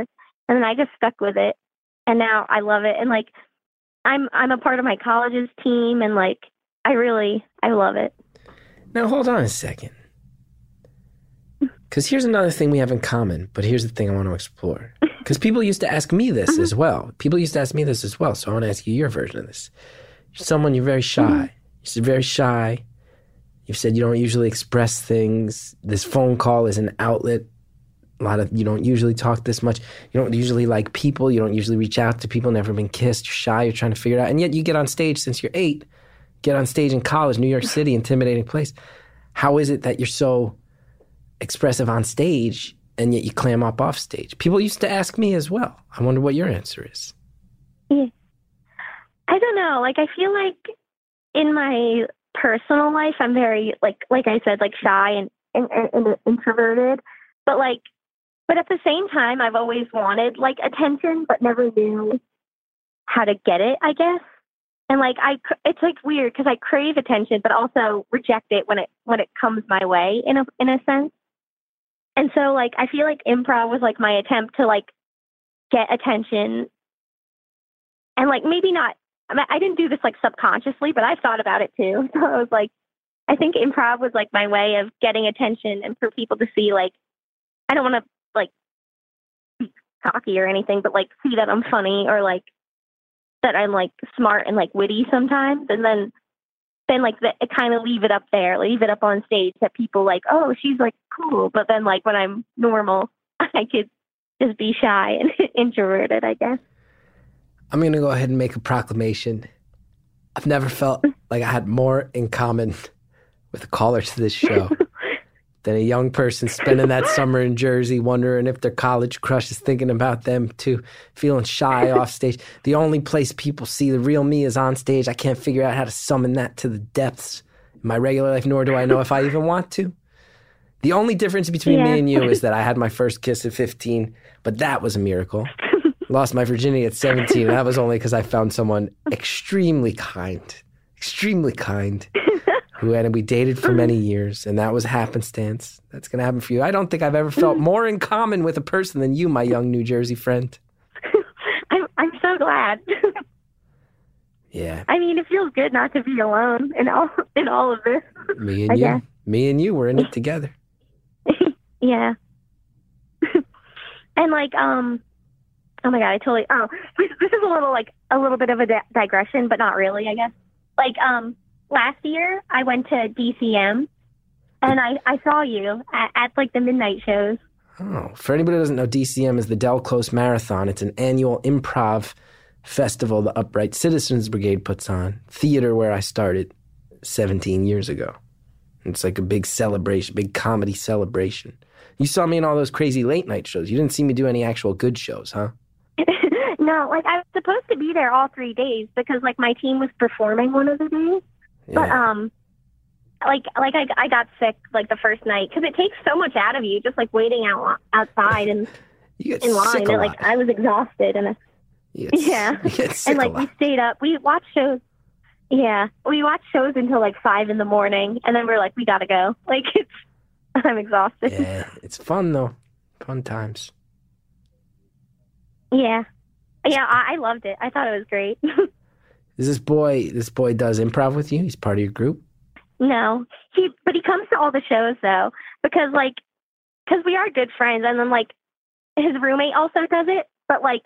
And then I just stuck with it. And now I love it. And like I'm I'm a part of my college's team, and like I really I love it. Now hold on a second, because here's another thing we have in common. But here's the thing I want to explore, because people used to ask me this mm-hmm. as well. People used to ask me this as well. So I want to ask you your version of this. You're someone you're very shy. Mm-hmm. You're very shy. You've said you don't usually express things. This phone call is an outlet. A lot of you don't usually talk this much. You don't usually like people. You don't usually reach out to people. Never been kissed. You're shy. You're trying to figure it out. And yet you get on stage since you're eight. Get on stage in college, New York City, intimidating place. How is it that you're so expressive on stage and yet you clam up off stage? People used to ask me as well. I wonder what your answer is. Yeah. I don't know. Like I feel like in my personal life, I'm very like like I said, like shy and and, and, and introverted. But like. But at the same time, I've always wanted, like, attention, but never knew how to get it, I guess. And, like, I, it's, like, weird because I crave attention, but also reject it when it when it comes my way, in a, in a sense. And so, like, I feel like improv was, like, my attempt to, like, get attention. And, like, maybe not, I didn't do this, like, subconsciously, but I've thought about it, too. So I was, like, I think improv was, like, my way of getting attention and for people to see, like, I don't want to, like, cocky or anything, but, like, see that I'm funny or, like, that I'm, like, smart and, like, witty sometimes. And then then like the, kind of leave it up there, leave it up on stage that people like, oh, she's like cool. But then like when I'm normal, I could just be shy and introverted, I guess. I'm going to go ahead and make a proclamation. I've never felt like I had more in common with a caller to this show than a young person spending that summer in Jersey, wondering if their college crush is thinking about them too, feeling shy off stage. The only place people see the real me is on stage. I can't figure out how to summon that to the depths in my regular life, nor do I know if I even want to. The only difference between yeah. me and you is that I had my first kiss at fifteen, but that was a miracle. Lost my virginity at seventeen. That was only because I found someone extremely kind, extremely kind, who had, and we dated for many years, and that was happenstance. That's going to happen for you. I don't think I've ever felt more in common with a person than you, my young New Jersey friend. I'm, I'm so glad. Yeah. I mean, it feels good not to be alone in all, in all of this. Me and I you. Guess. Me and you, we're in it together. Yeah. And like, um... oh my God, I totally, oh, this is a little like, a little bit of a di- digression, but not really, I guess. Like, um, last year I went to D C M and I, I saw you at, at like the midnight shows. Oh, for anybody who doesn't know, D C M is the Del Close Marathon. It's an annual improv festival the Upright Citizens Brigade puts on. Theater where I started seventeen years ago. It's like a big celebration, big comedy celebration. You saw me in all those crazy late night shows. You didn't see me do any actual good shows, huh? No, like I was supposed to be there all three days because like my team was performing one of the days, yeah. but um, like like I, I got sick like the first night because it takes so much out of you just like waiting out outside and you get in line. Sick a and, like lot. I was exhausted and I, you get, yeah, you get sick and like a lot. We stayed up. We watched shows. Yeah, we watched shows until like five in the morning, and then we we're like, we gotta go. Like it's I'm exhausted. Yeah, it's fun though. Fun times. Yeah. Yeah, I loved it. I thought it was great. Is this boy, this boy does improv with you? He's part of your group? No, he, but he comes to all the shows though, because like, because we are good friends. And then like his roommate also does it. But like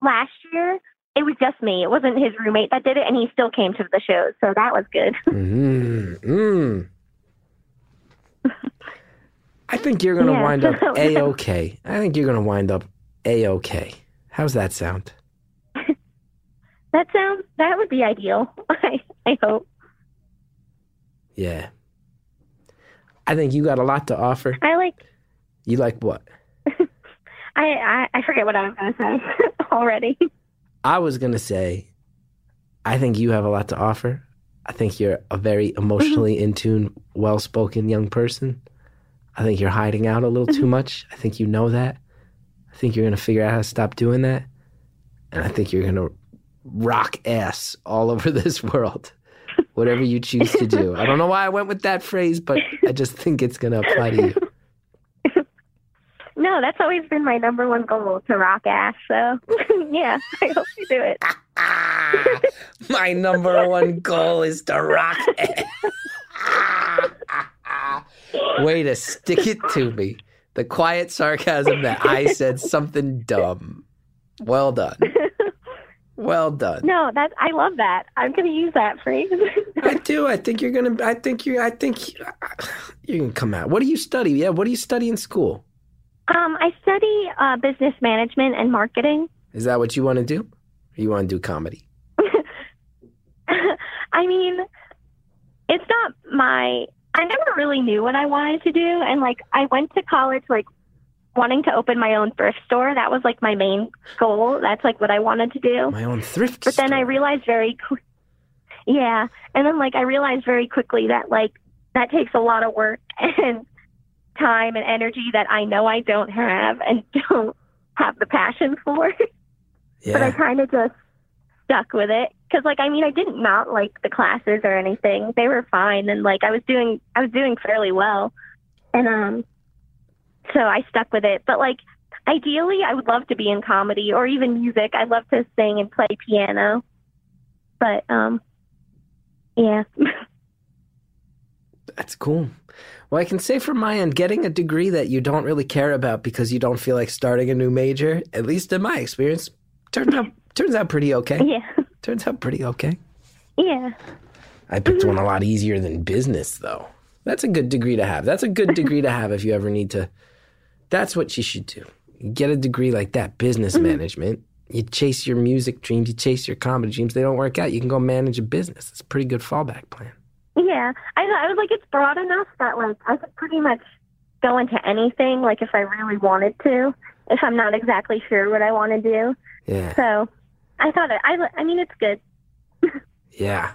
last year it was just me. It wasn't his roommate that did it. And he still came to the shows. So that was good. Mm-hmm. I think you're going to yeah. wind up A-okay. I think you're going to wind up A-okay. How's that sound? That sounds, that would be ideal. I, I hope. Yeah. I think you got a lot to offer. I like. You like what? I, I, I forget what I was going to say already. I was going to say, I think you have a lot to offer. I think you're a very emotionally mm-hmm. in tune, well-spoken young person. I think you're hiding out a little mm-hmm. too much. I think you know that. I think you're going to figure out how to stop doing that. And I think you're going to rock ass all over this world, whatever you choose to do. I don't know why I went with that phrase, but I just think it's going to apply to you. No, that's always been my number one goal, to rock ass. So, yeah, I hope you do it. My number one goal is to rock ass. Way to stick it to me. The quiet sarcasm that I said something dumb. Well done. Well done. No, that's I love that. I'm going to use that phrase. I do. I think you're going to I think you I think you you can come out. What do you study? Yeah, what do you study in school? Um, I study uh, business management and marketing. Is that what you want to do? Or you want to do comedy? I mean, it's not my I never really knew what I wanted to do. And like, I went to college, like wanting to open my own thrift store. That was like my main goal. That's like what I wanted to do. My own thrift store. But then I realized very, qu- yeah. And then like, I realized very quickly that like, that takes a lot of work and time and energy that I know I don't have and don't have the passion for. Yeah. But I kind of just stuck with it. Because, like, I mean, I did not like the classes or anything. They were fine. And, like, I was doing I was doing fairly well. And um, so I stuck with it. But, like, ideally, I would love to be in comedy or even music. I love to sing and play piano. But, um, yeah. That's cool. Well, I can say from my end, getting a degree that you don't really care about because you don't feel like starting a new major, at least in my experience, turns out, turns out pretty okay. Yeah. Turns out pretty okay. Yeah. I picked one a lot easier than business, though. That's a good degree to have. That's a good degree to have if you ever need to. That's what you should do. You get a degree like that, business management. You chase your music dreams. You chase your comedy dreams. They don't work out. You can go manage a business. It's a pretty good fallback plan. Yeah. I, I was like, it's broad enough that like I could pretty much go into anything, like if I really wanted to, if I'm not exactly sure what I want to do. Yeah. So I thought, it, I, I mean, it's good. Yeah.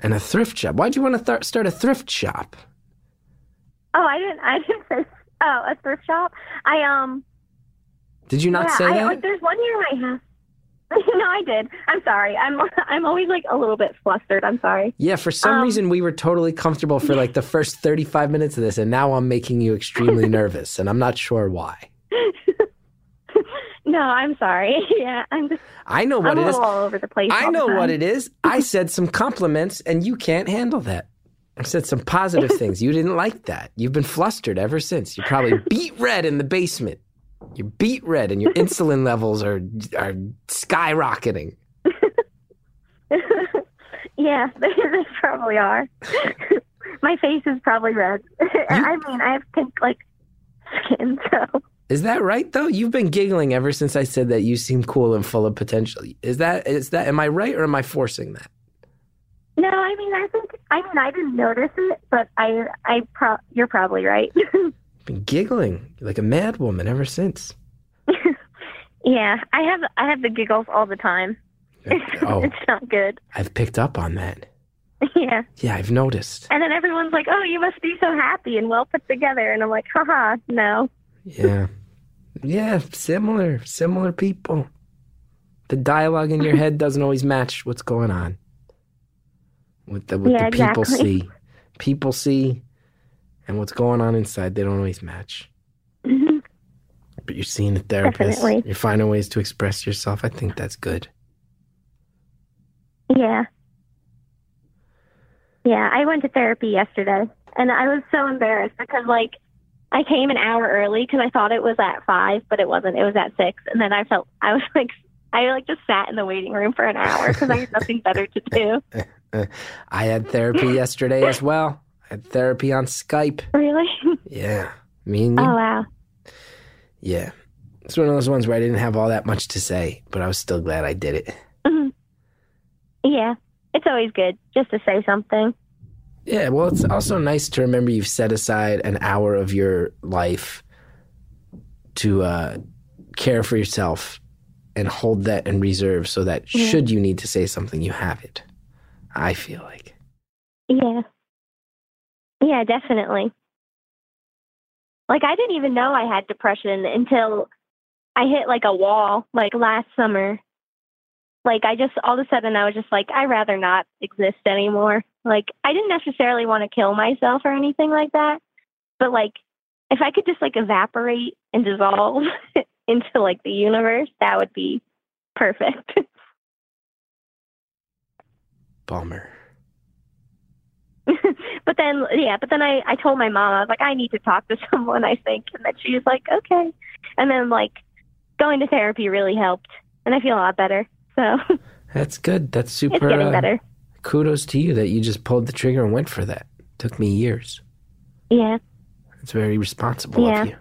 And a thrift shop. Why'd you want to th- start a thrift shop? Oh, I didn't, I didn't say, oh, a thrift shop? I, um. Did you not yeah, say I, that? Like, there's one year in my house. No, I did. I'm sorry. I'm I'm always like a little bit flustered. I'm sorry. Yeah, for some um, reason we were totally comfortable for like the first thirty-five minutes of this, and now I'm making you extremely nervous, and I'm not sure why. No, I'm sorry. Yeah, I'm just. I know what I'm it is. All over the place. I know what it is. I said some compliments, and you can't handle that. I said some positive things. You didn't like that. You've been flustered ever since. You're probably beat red in the basement. You're beat red and your insulin levels are are skyrocketing. Yeah, they, they probably are. My face is probably red. You, I mean, I have pink, like, skin, so. Is that right, though? You've been giggling ever since I said that you seem cool and full of potential. Is that, is that, am I right or am I forcing that? No, I mean, I think, I mean, I didn't notice it, but I, I pro- you're probably right. Been giggling like a mad woman ever since. Yeah, I have I have the giggles all the time. Oh, it's not good. I've picked up on that. Yeah. Yeah, I've noticed. And then everyone's like, "Oh, you must be so happy and well put together," and I'm like, "Haha, no." Yeah, yeah, similar, similar people. The dialogue in your head doesn't always match what's going on. With the what yeah, the people exactly. see, people see. And what's going on inside, they don't always match. Mm-hmm. But you're seeing a therapist. Definitely. You're finding ways to express yourself. I think that's good. Yeah. Yeah, I went to therapy yesterday. And I was so embarrassed because, like, I came an hour early because I thought it was at five, but it wasn't. It was at six. And then I felt, I was like, I, like, just sat in the waiting room for an hour because I had nothing better to do. I had therapy yesterday as well. At therapy on Skype. Really? Yeah. Me and you. Oh, wow. Yeah. It's one of those ones where I didn't have all that much to say, but I was still glad I did it. Mm-hmm. Yeah. It's always good just to say something. Yeah. Well, it's also nice to remember you've set aside an hour of your life to uh, care for yourself and hold that in reserve so that yeah. should you need to say something, you have it. I feel like. Yeah. Yeah, definitely. Like, I didn't even know I had depression until I hit, like, a wall, like, last summer. Like, I just, all of a sudden, I was just like, I'd rather not exist anymore. Like, I didn't necessarily want to kill myself or anything like that. But, like, if I could just, like, evaporate and dissolve into, like, the universe, that would be perfect. Bummer. But then, yeah, but then I, I told my mom, I was like, I need to talk to someone, I think. And then she was like, okay. And then, like, going to therapy really helped. And I feel a lot better. So that's good. That's super. It's getting uh, better. Kudos to you that you just pulled the trigger and went for that. Took me years. Yeah. It's very responsible yeah. of you.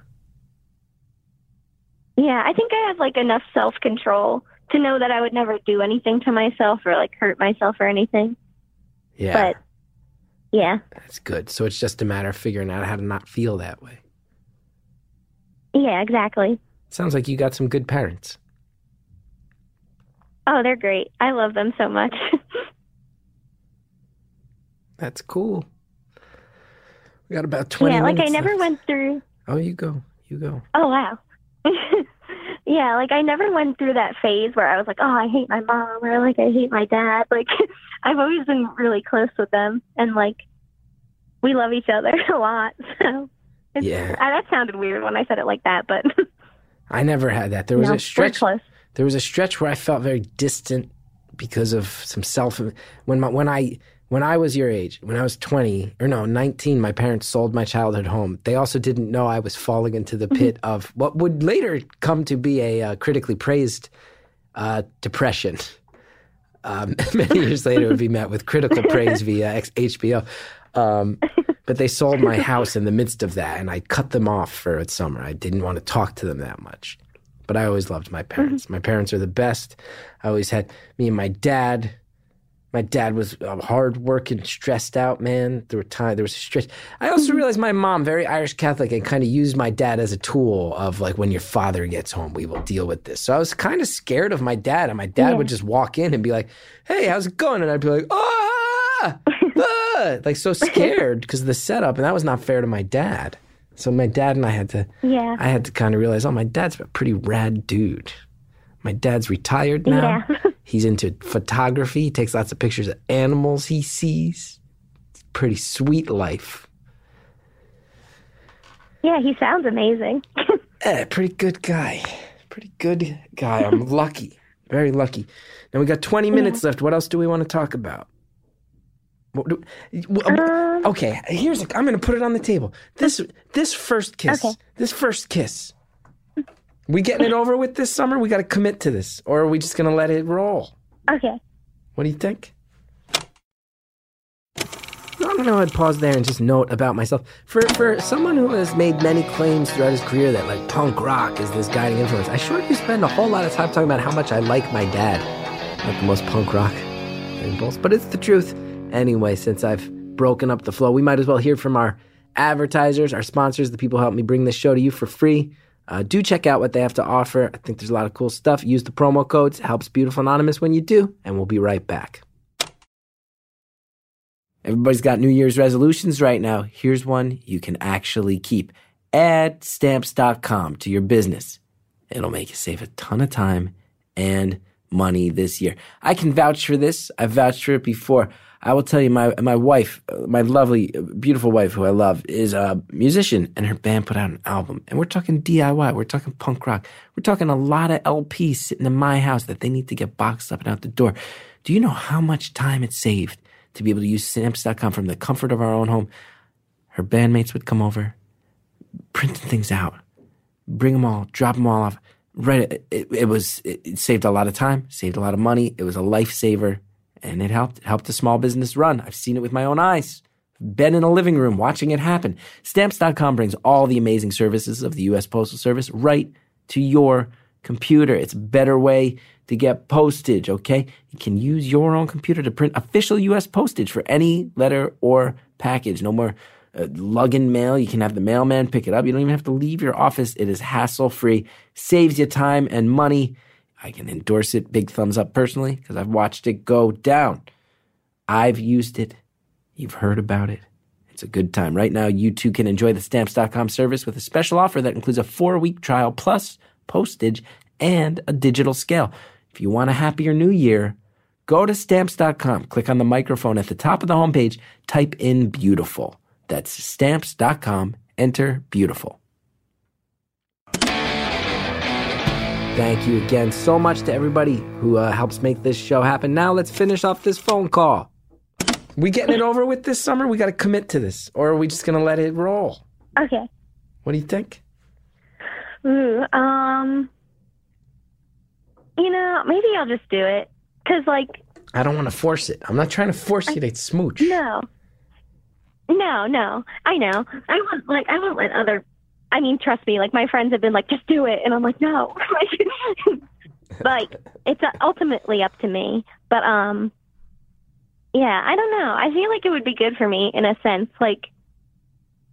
Yeah, I think I have, like, enough self-control to know that I would never do anything to myself or, like, hurt myself or anything. Yeah. But. Yeah. That's good. So it's just a matter of figuring out how to not feel that way. Yeah, exactly. Sounds like you got some good parents. Oh, they're great. I love them so much. That's cool. We got about twenty yeah, minutes. Yeah, like I never left. went through. Oh, you go. You go. Oh, wow. Yeah, like I never went through that phase where I was like, oh, I hate my mom or like I hate my dad. Like I've always been really close with them and like we love each other a lot. So it's, yeah, I, that sounded weird when I said it like that, but I never had that. There was no, a stretch. Close. There was a stretch where I felt very distant because of some self. When my, when I when I was your age, when I was twenty or no nineteen, my parents sold my childhood home. They also didn't know I was falling into the pit mm-hmm. of what would later come to be a uh, critically praised uh, depression. um, many years later would be met with critical praise via H B O. Um, but they sold my house in the midst of that, and I cut them off for a summer. I didn't want to talk to them that much. But I always loved my parents. Mm-hmm. My parents are the best. I always had me and my dad. My dad was a hard-working, stressed-out man. There were times, there was stress. I also mm-hmm. realized my mom, very Irish Catholic, and kind of used my dad as a tool of, like, when your father gets home, we will deal with this. So I was kind of scared of my dad, and my dad yeah. would just walk in and be like, hey, how's it going? And I'd be like, ah, ah! Like, so scared because of the setup, and that was not fair to my dad. So my dad and I had to, yeah. I had to kind of realize, oh, my dad's a pretty rad dude. My dad's retired now. Yeah. He's into photography. He takes lots of pictures of animals he sees. It's a pretty sweet life. Yeah, he sounds amazing. Yeah, pretty good guy. Pretty good guy. I'm lucky. Very lucky. Now we got twenty minutes yeah. left. What else do we want to talk about? Do, um, okay, here's. A, I'm going to put it on the table. This this first kiss. Okay. This first kiss. We getting it over with this summer? We got to commit to this, or are we just going to let it roll? Okay. What do you think? I'm going to pause there and just note about myself. For for someone who has made many claims throughout his career that like punk rock is this guiding influence, I sure do spend a whole lot of time talking about how much I like my dad, like the most punk rock impulse. But it's the truth. Anyway, since I've broken up the flow, we might as well hear from our advertisers, our sponsors, the people who help me bring this show to you for free. Uh, do check out what they have to offer. I think there's a lot of cool stuff. Use the promo codes. It helps Beautiful Anonymous when you do, and we'll be right back. Everybody's got New Year's resolutions right now. Here's one you can actually keep. Add Stamps dot com to your business. It'll make you save a ton of time and money this year. I can vouch for this. I've vouched for it before. I will tell you, my my wife, my lovely, beautiful wife who I love, is a musician, and her band put out an album. And we're talking D I Y. We're talking punk rock. We're talking a lot of L Ps sitting in my house that they need to get boxed up and out the door. Do you know how much time it saved to be able to use Stamps dot com from the comfort of our own home? Her bandmates would come over, printing things out, bring them all, drop them all off. Right, it, it was it, it saved a lot of time, saved a lot of money. It was a lifesaver. And it helped. It helped a small business run. I've seen it with my own eyes. Been in a living room watching it happen. Stamps dot com brings all the amazing services of the U S Postal Service right to your computer. It's a better way to get postage, okay? You can use your own computer to print official U S postage for any letter or package. No more uh, lugging mail. You can have the mailman pick it up. You don't even have to leave your office. It is hassle-free. Saves you time and money. I can endorse it, big thumbs up personally, because I've watched it go down. I've used it. You've heard about it. It's a good time. Right now, you too can enjoy the Stamps dot com service with a special offer that includes a four-week trial plus postage and a digital scale. If you want a happier new year, go to Stamps dot com. Click on the microphone at the top of the homepage. Type in beautiful. That's Stamps dot com. Enter beautiful. Thank you again so much to everybody who uh, helps make this show happen. Now let's finish off this phone call. We getting it over with this summer? We got to commit to this, or are we just going to let it roll? Okay. What do you think? Ooh, um, you know, maybe I'll just do it because, like, I don't want to force it. I'm not trying to force I, you to smooch. No, no, no. I know. I won't like. I won't let other. I mean, trust me, like, my friends have been like, just do it. And I'm like, no. Like, it's ultimately up to me. But, um, yeah, I don't know. I feel like it would be good for me in a sense. Like,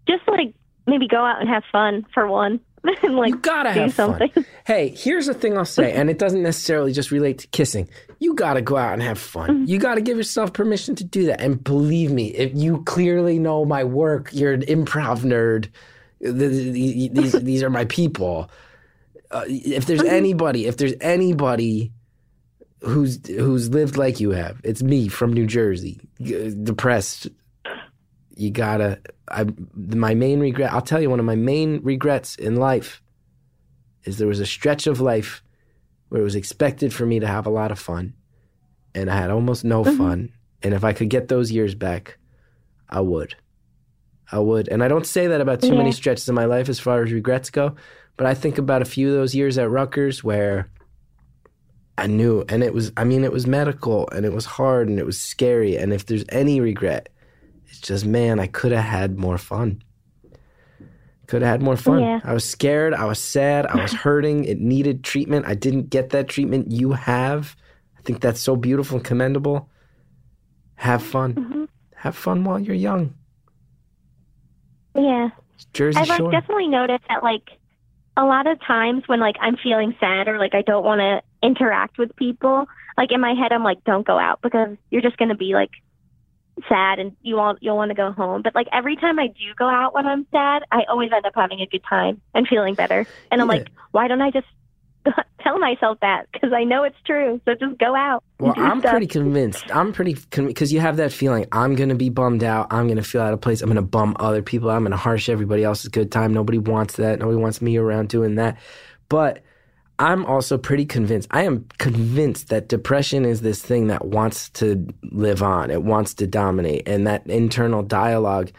just, like, maybe go out and have fun for one. And, like, you gotta do have something. Fun. Hey, here's a thing I'll say, and it doesn't necessarily just relate to kissing. You gotta go out and have fun. Mm-hmm. You gotta give yourself permission to do that. And believe me, if you clearly know my work, you're an improv nerd. These these are my people. Uh, if there's anybody, if there's anybody who's who's lived like you have, it's me from New Jersey, depressed. You gotta. I my main regret. I'll tell you, one of my main regrets in life is there was a stretch of life where it was expected for me to have a lot of fun, and I had almost no mm-hmm. fun. And if I could get those years back, I would. I would. And I don't say that about too yeah. many stretches of my life as far as regrets go, but I think about a few of those years at Rutgers where I knew, and it was, I mean, it was medical, and it was hard, and it was scary, and if there's any regret, it's just, man, I could have had more fun. Could have had more fun. Yeah. I was scared, I was sad, I was hurting, it needed treatment, I didn't get that treatment, you have. I think that's so beautiful and commendable. Have fun. Mm-hmm. Have fun while you're young. Yeah. Jersey I've, like, Shore. I've definitely noticed that, like, a lot of times when, like, I'm feeling sad or, like, I don't want to interact with people, like, in my head I'm like, don't go out because you're just going to be, like, sad and you won't, you'll want to go home. But, like, every time I do go out when I'm sad, I always end up having a good time and feeling better. And I'm yeah. like, why don't I just tell myself that? Because I know it's true. So just go out. Well, I'm stuff. pretty convinced. I'm pretty convinced because you have that feeling. I'm going to be bummed out. I'm going to feel out of place. I'm going to bum other people out. I'm going to harsh everybody else's good time. Nobody wants that. Nobody wants me around doing that. But I'm also pretty convinced. I am convinced that depression is this thing that wants to live on. It wants to dominate. And that internal dialogue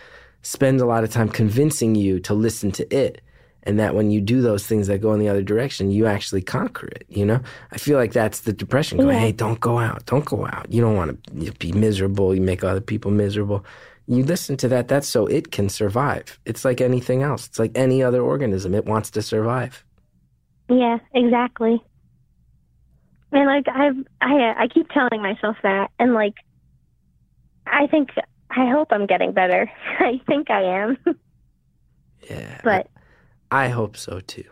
spends a lot of time convincing you to listen to it. And that when you do those things that go in the other direction, you actually conquer it, you know? I feel like that's the depression going, yeah. hey, don't go out. Don't go out. You don't want to be miserable. You make other people miserable. You listen to that. That's so it can survive. It's like anything else. It's like any other organism. It wants to survive. Yeah, exactly. And, like, I've, I I keep telling myself that. And, like, I think, I hope I'm getting better. I think I am. Yeah. But. I hope so, too.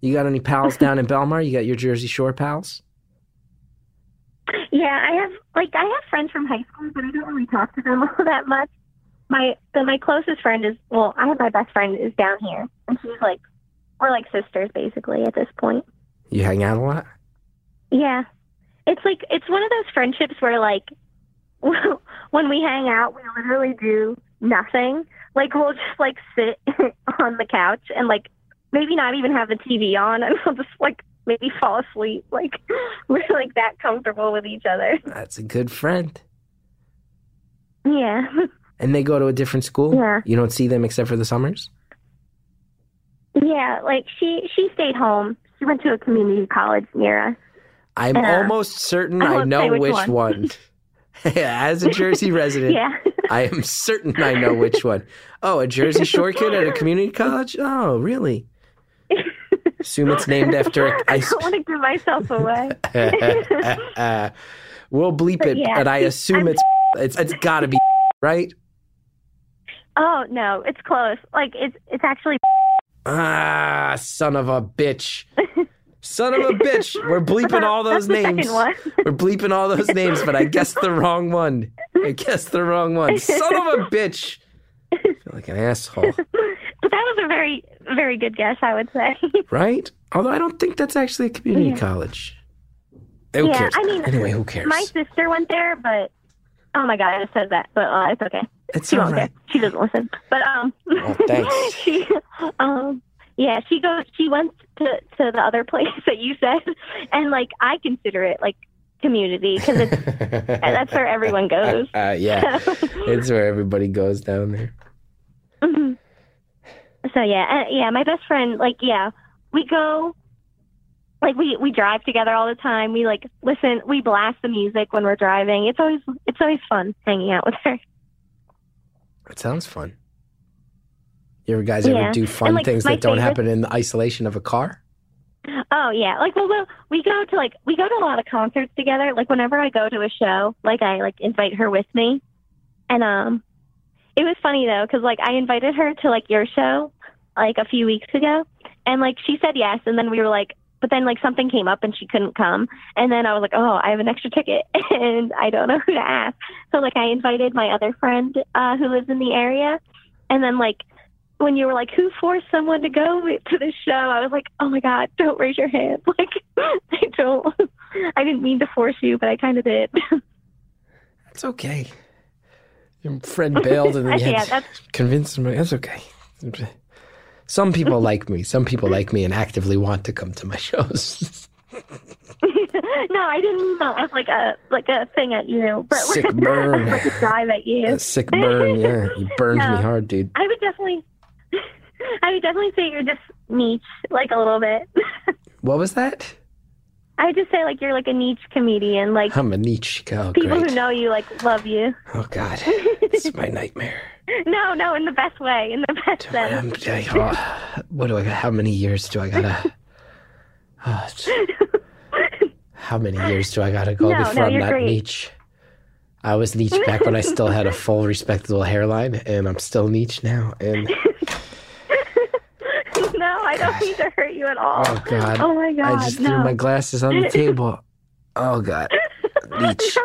You got any pals down in Belmar? You got your Jersey Shore pals? Yeah, I have, like, I have friends from high school, but I don't really talk to them all that much. My, but my closest friend is, well, I have my best friend is down here. And she's, like, we're like sisters, basically, at this point. You hang out a lot? Yeah. It's like, it's one of those friendships where, like, when we hang out, we literally do nothing. Like, we'll just, like, sit on the couch and, like, maybe not even have the T V on, and we'll just, like, maybe fall asleep. Like, we're, like, that comfortable with each other. That's a good friend. Yeah. And they go to a different school? Yeah. You don't see them except for the summers? Yeah, like, she, she stayed home. She went to a community college near us. I'm uh, almost certain I, I know which one. one. As a Jersey resident, yeah. I am certain I know which one. Oh, a Jersey Shore kid at a community college? Oh, really? Assume it's named after a... I, I don't want to give myself away. uh, uh, uh, we'll bleep but it, yeah. but I assume I'm... it's... It's, it's got to be, right? Oh, no, it's close. Like, it's it's actually... Ah, son of a bitch. Son of a bitch. We're bleeping all those names. We're bleeping all those names, but I guessed the wrong one. I guessed the wrong one. Son of a bitch. I feel like an asshole. That was a very, very good guess, I would say. Right? Although I don't think that's actually a community yeah. college. Who yeah, cares? I mean, anyway, who cares? My sister went there, but... Oh, my God, I just said that, but uh, it's okay. It's she all right. Care. She doesn't listen. But, um... Oh, thanks. she, um... Yeah, she goes. She went to, to the other place that you said, and, like, I consider it, like, community because it's that's where everyone goes. Uh, uh, yeah, so. It's where everybody goes down there. Mm-hmm. So yeah, uh, yeah. My best friend, like, yeah, we go, like, we, we drive together all the time. We, like, listen, we blast the music when we're driving. It's always it's always fun hanging out with her. That sounds fun. You guys ever yeah. do fun and, like, things that don't favorite... happen in the isolation of a car? Oh, yeah. Like, well, we'll, we go to, like, we go to a lot of concerts together. Like, whenever I go to a show, like, I, like, invite her with me. And um, it was funny, though, because, like, I invited her to, like, your show, like, a few weeks ago. And, like, she said yes. And then we were, like, but then, like, something came up and she couldn't come. And then I was like, oh, I have an extra ticket. And I don't know who to ask. So, like, I invited my other friend uh, who lives in the area. And then, like, when you were like, who forced someone to go to this show? I was like, oh my God, don't raise your hand. Like, I don't, I didn't mean to force you, but I kind of did. That's okay. Your friend bailed and then you yeah, had to convince him. That's okay. Some people like me. Some people like me and actively want to come to my shows. No, I didn't mean that as like a like a thing at you, but sick like, burn, like a dive at you. A sick burn, yeah. You burned no, me hard, dude. I would definitely. I would definitely say you're just niche, like, a little bit. What was that? I just say, like, you're like a niche comedian. Like, I'm a niche. Oh, people great. Who know you, like, love you. Oh, God. It's my nightmare. No, no, in the best way. In the best sense. I, oh, what do I got? How many years do I got to... Oh, how many years do I got to go no, before no, I'm not great. Niche? I was niche back when I still had a full, respectable hairline, and I'm still niche now. And... No, I don't God. mean to hurt you at all. Oh, God. Oh, my God. I just no. threw my glasses on the table. Oh, God. Leech. No,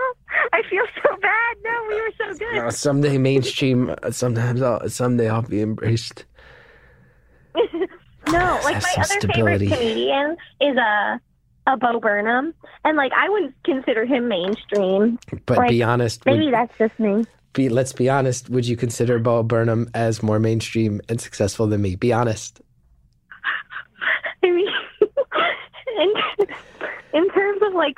I feel so bad. No, we were so good. No, someday mainstream, sometimes I'll, someday I'll be embraced. No, yes, like my other stability. favorite comedian is a, a Bo Burnham. And, like, I wouldn't consider him mainstream. But like, be honest. Maybe would, that's just me. Be, let's be honest. Would you consider Bo Burnham as more mainstream and successful than me? Be honest. I mean, in, in terms of, like,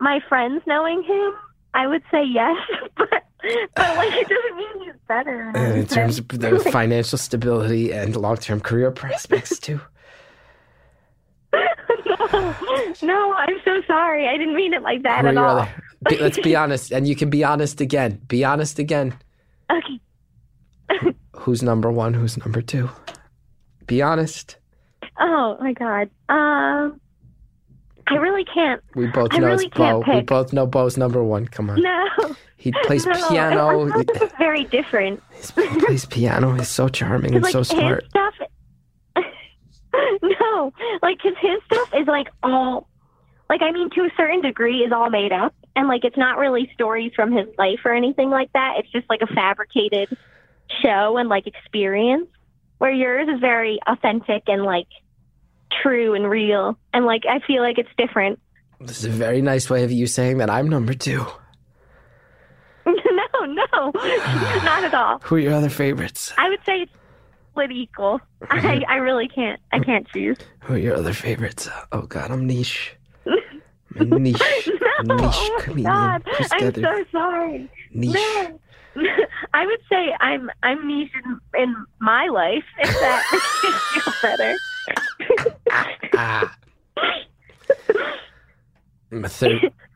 my friends knowing him, I would say yes, but, but like, it doesn't mean he's better. And in terms of the financial stability and long-term career prospects, too. no, no, I'm so sorry. I didn't mean it like that at all. Be, let's be honest, and you can be honest again. Be honest again. Okay. Who, who's number one? Who's number two? Be honest. Oh, my God. Um, I really can't. We both know really it's Bo. Pick. We both know Bo's number one. Come on. No. He plays no. piano. It's very different. He plays piano. He's so charming and like, so smart. His stuff... no. Like, because his stuff is, like, all... Like, I mean, to a certain degree, is all made up. And, like, it's not really stories from his life or anything like that. It's just, like, a fabricated show and, like, experience. Where yours is very authentic and, like, true and real. And, like, I feel like it's different. This is a very nice way of you saying that I'm number two. no, no. Not at all. Who are your other favorites? I would say it's split equal. I, I really can't. I can't choose. Who are your other favorites? Oh, God, I'm niche. I'm a niche. no, niche oh comedian. God. I'm so sorry. Niche. No. I would say I'm I'm niche in, in my life, if that makes you feel better. I'm a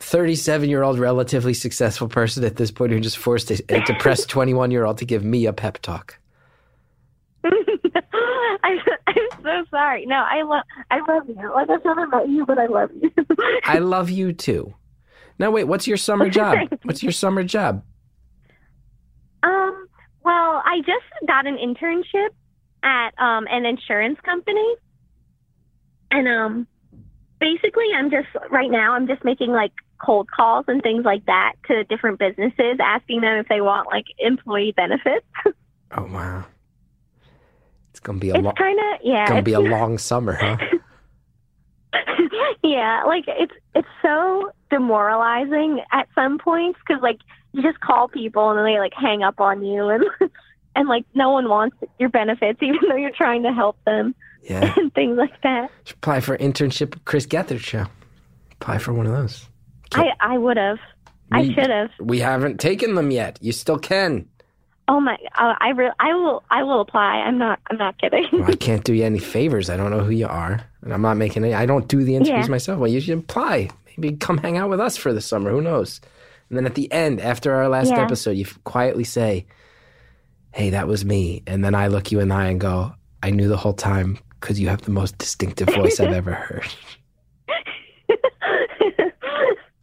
thirty-seven-year-old relatively successful person at this point who just forced a, a depressed twenty-one-year-old to give me a pep talk. I'm, I'm so sorry. No, I love I love you. Like, I've never met you, but I love you. I love you, too. Now, wait, what's your summer job? What's your summer job? Um, well, I just got an internship at, um, an insurance company. And, um, basically I'm just, right now, I'm just making like cold calls and things like that to different businesses, asking them if they want like employee benefits. Oh, wow. It's going to be a long, kinda, yeah, it's going to be a long summer, huh? Yeah. Like it's, it's so demoralizing at some points. Cause like, you just call people and then they like hang up on you and and like no one wants your benefits even though you're trying to help them. Yeah. And things like that. Should apply for internship at Chris Gethard show. Apply for one of those. Can't. I I would have. I should have. We haven't taken them yet. You still can. Oh my! Uh, I re- I will I will apply. I'm not I'm not kidding. Well, I can't do you any favors. I don't know who you are, and I'm not making any. I don't do the interviews yeah. myself. Well, you should apply. Maybe come hang out with us for the summer. Who knows? And then at the end, after our last yeah. episode, you quietly say, hey, that was me. And then I look you in the eye and go, I knew the whole time because you have the most distinctive voice I've ever heard.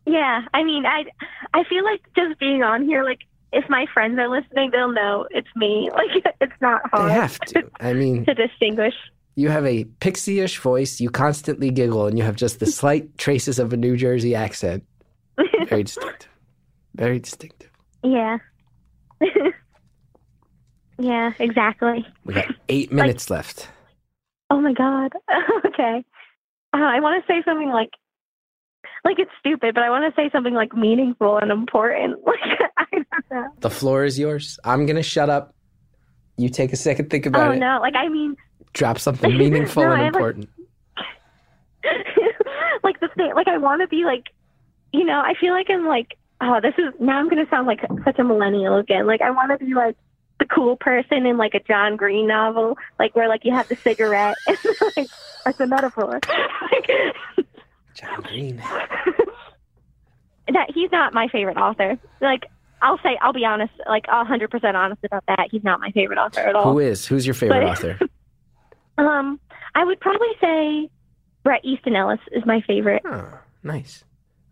Yeah. I mean, I I feel like just being on here, like if my friends are listening, they'll know it's me. Like it's not hard. They have to. I mean. To distinguish. You have a pixie-ish voice. You constantly giggle and you have just the slight traces of a New Jersey accent. Very distinctive. Very distinctive. Yeah. Yeah, exactly. We got eight minutes like, left. Oh, my God. Okay. Uh, I want to say something like, like it's stupid, but I want to say something like meaningful and important. Like, I don't know. The floor is yours. I'm going to shut up. You take a second, think about oh, it. Oh, no. Like, I mean. Drop something meaningful no, and I important. Like, like the thing, like I want to be like, you know, I feel like I'm like, oh, this is, now I'm going to sound like such a millennial again. Like, I want to be, like, the cool person in, like, a John Green novel, like, where, like, you have the cigarette. It's, like, that's a metaphor. Like, John Green. That he's not my favorite author. Like, I'll say, I'll be honest, like one hundred percent honest about that. He's not my favorite author at all. Who is? Who's your favorite but, author? um, I would probably say Bret Easton Ellis is my favorite. Oh, nice.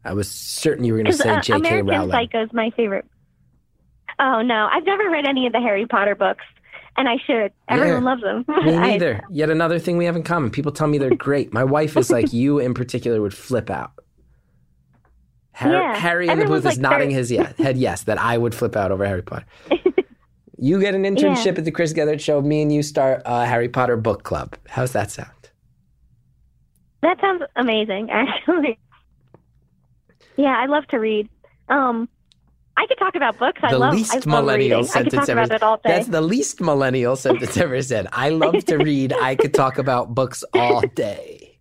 I was certain you were going to say uh, J K American Rowling. American Psycho is my favorite. Oh, no. I've never read any of the Harry Potter books, and I should. Everyone yeah. loves them. Me neither. I, Yet another thing we have in common. People tell me they're great. My wife is like, you in particular would flip out. Har- yeah. Harry in the booth like is nodding his yeah, head yes, that I would flip out over Harry Potter. You get an internship yeah. at the Chris Gethard Show. Me and you start a Harry Potter book club. How's that sound? That sounds amazing, actually. Yeah, I love to read. Um, I could talk about books. I the love The least love millennial reading. sentence I could talk ever. About it all day. That's the least millennial sentence ever said. I love to read. I could talk about books all day.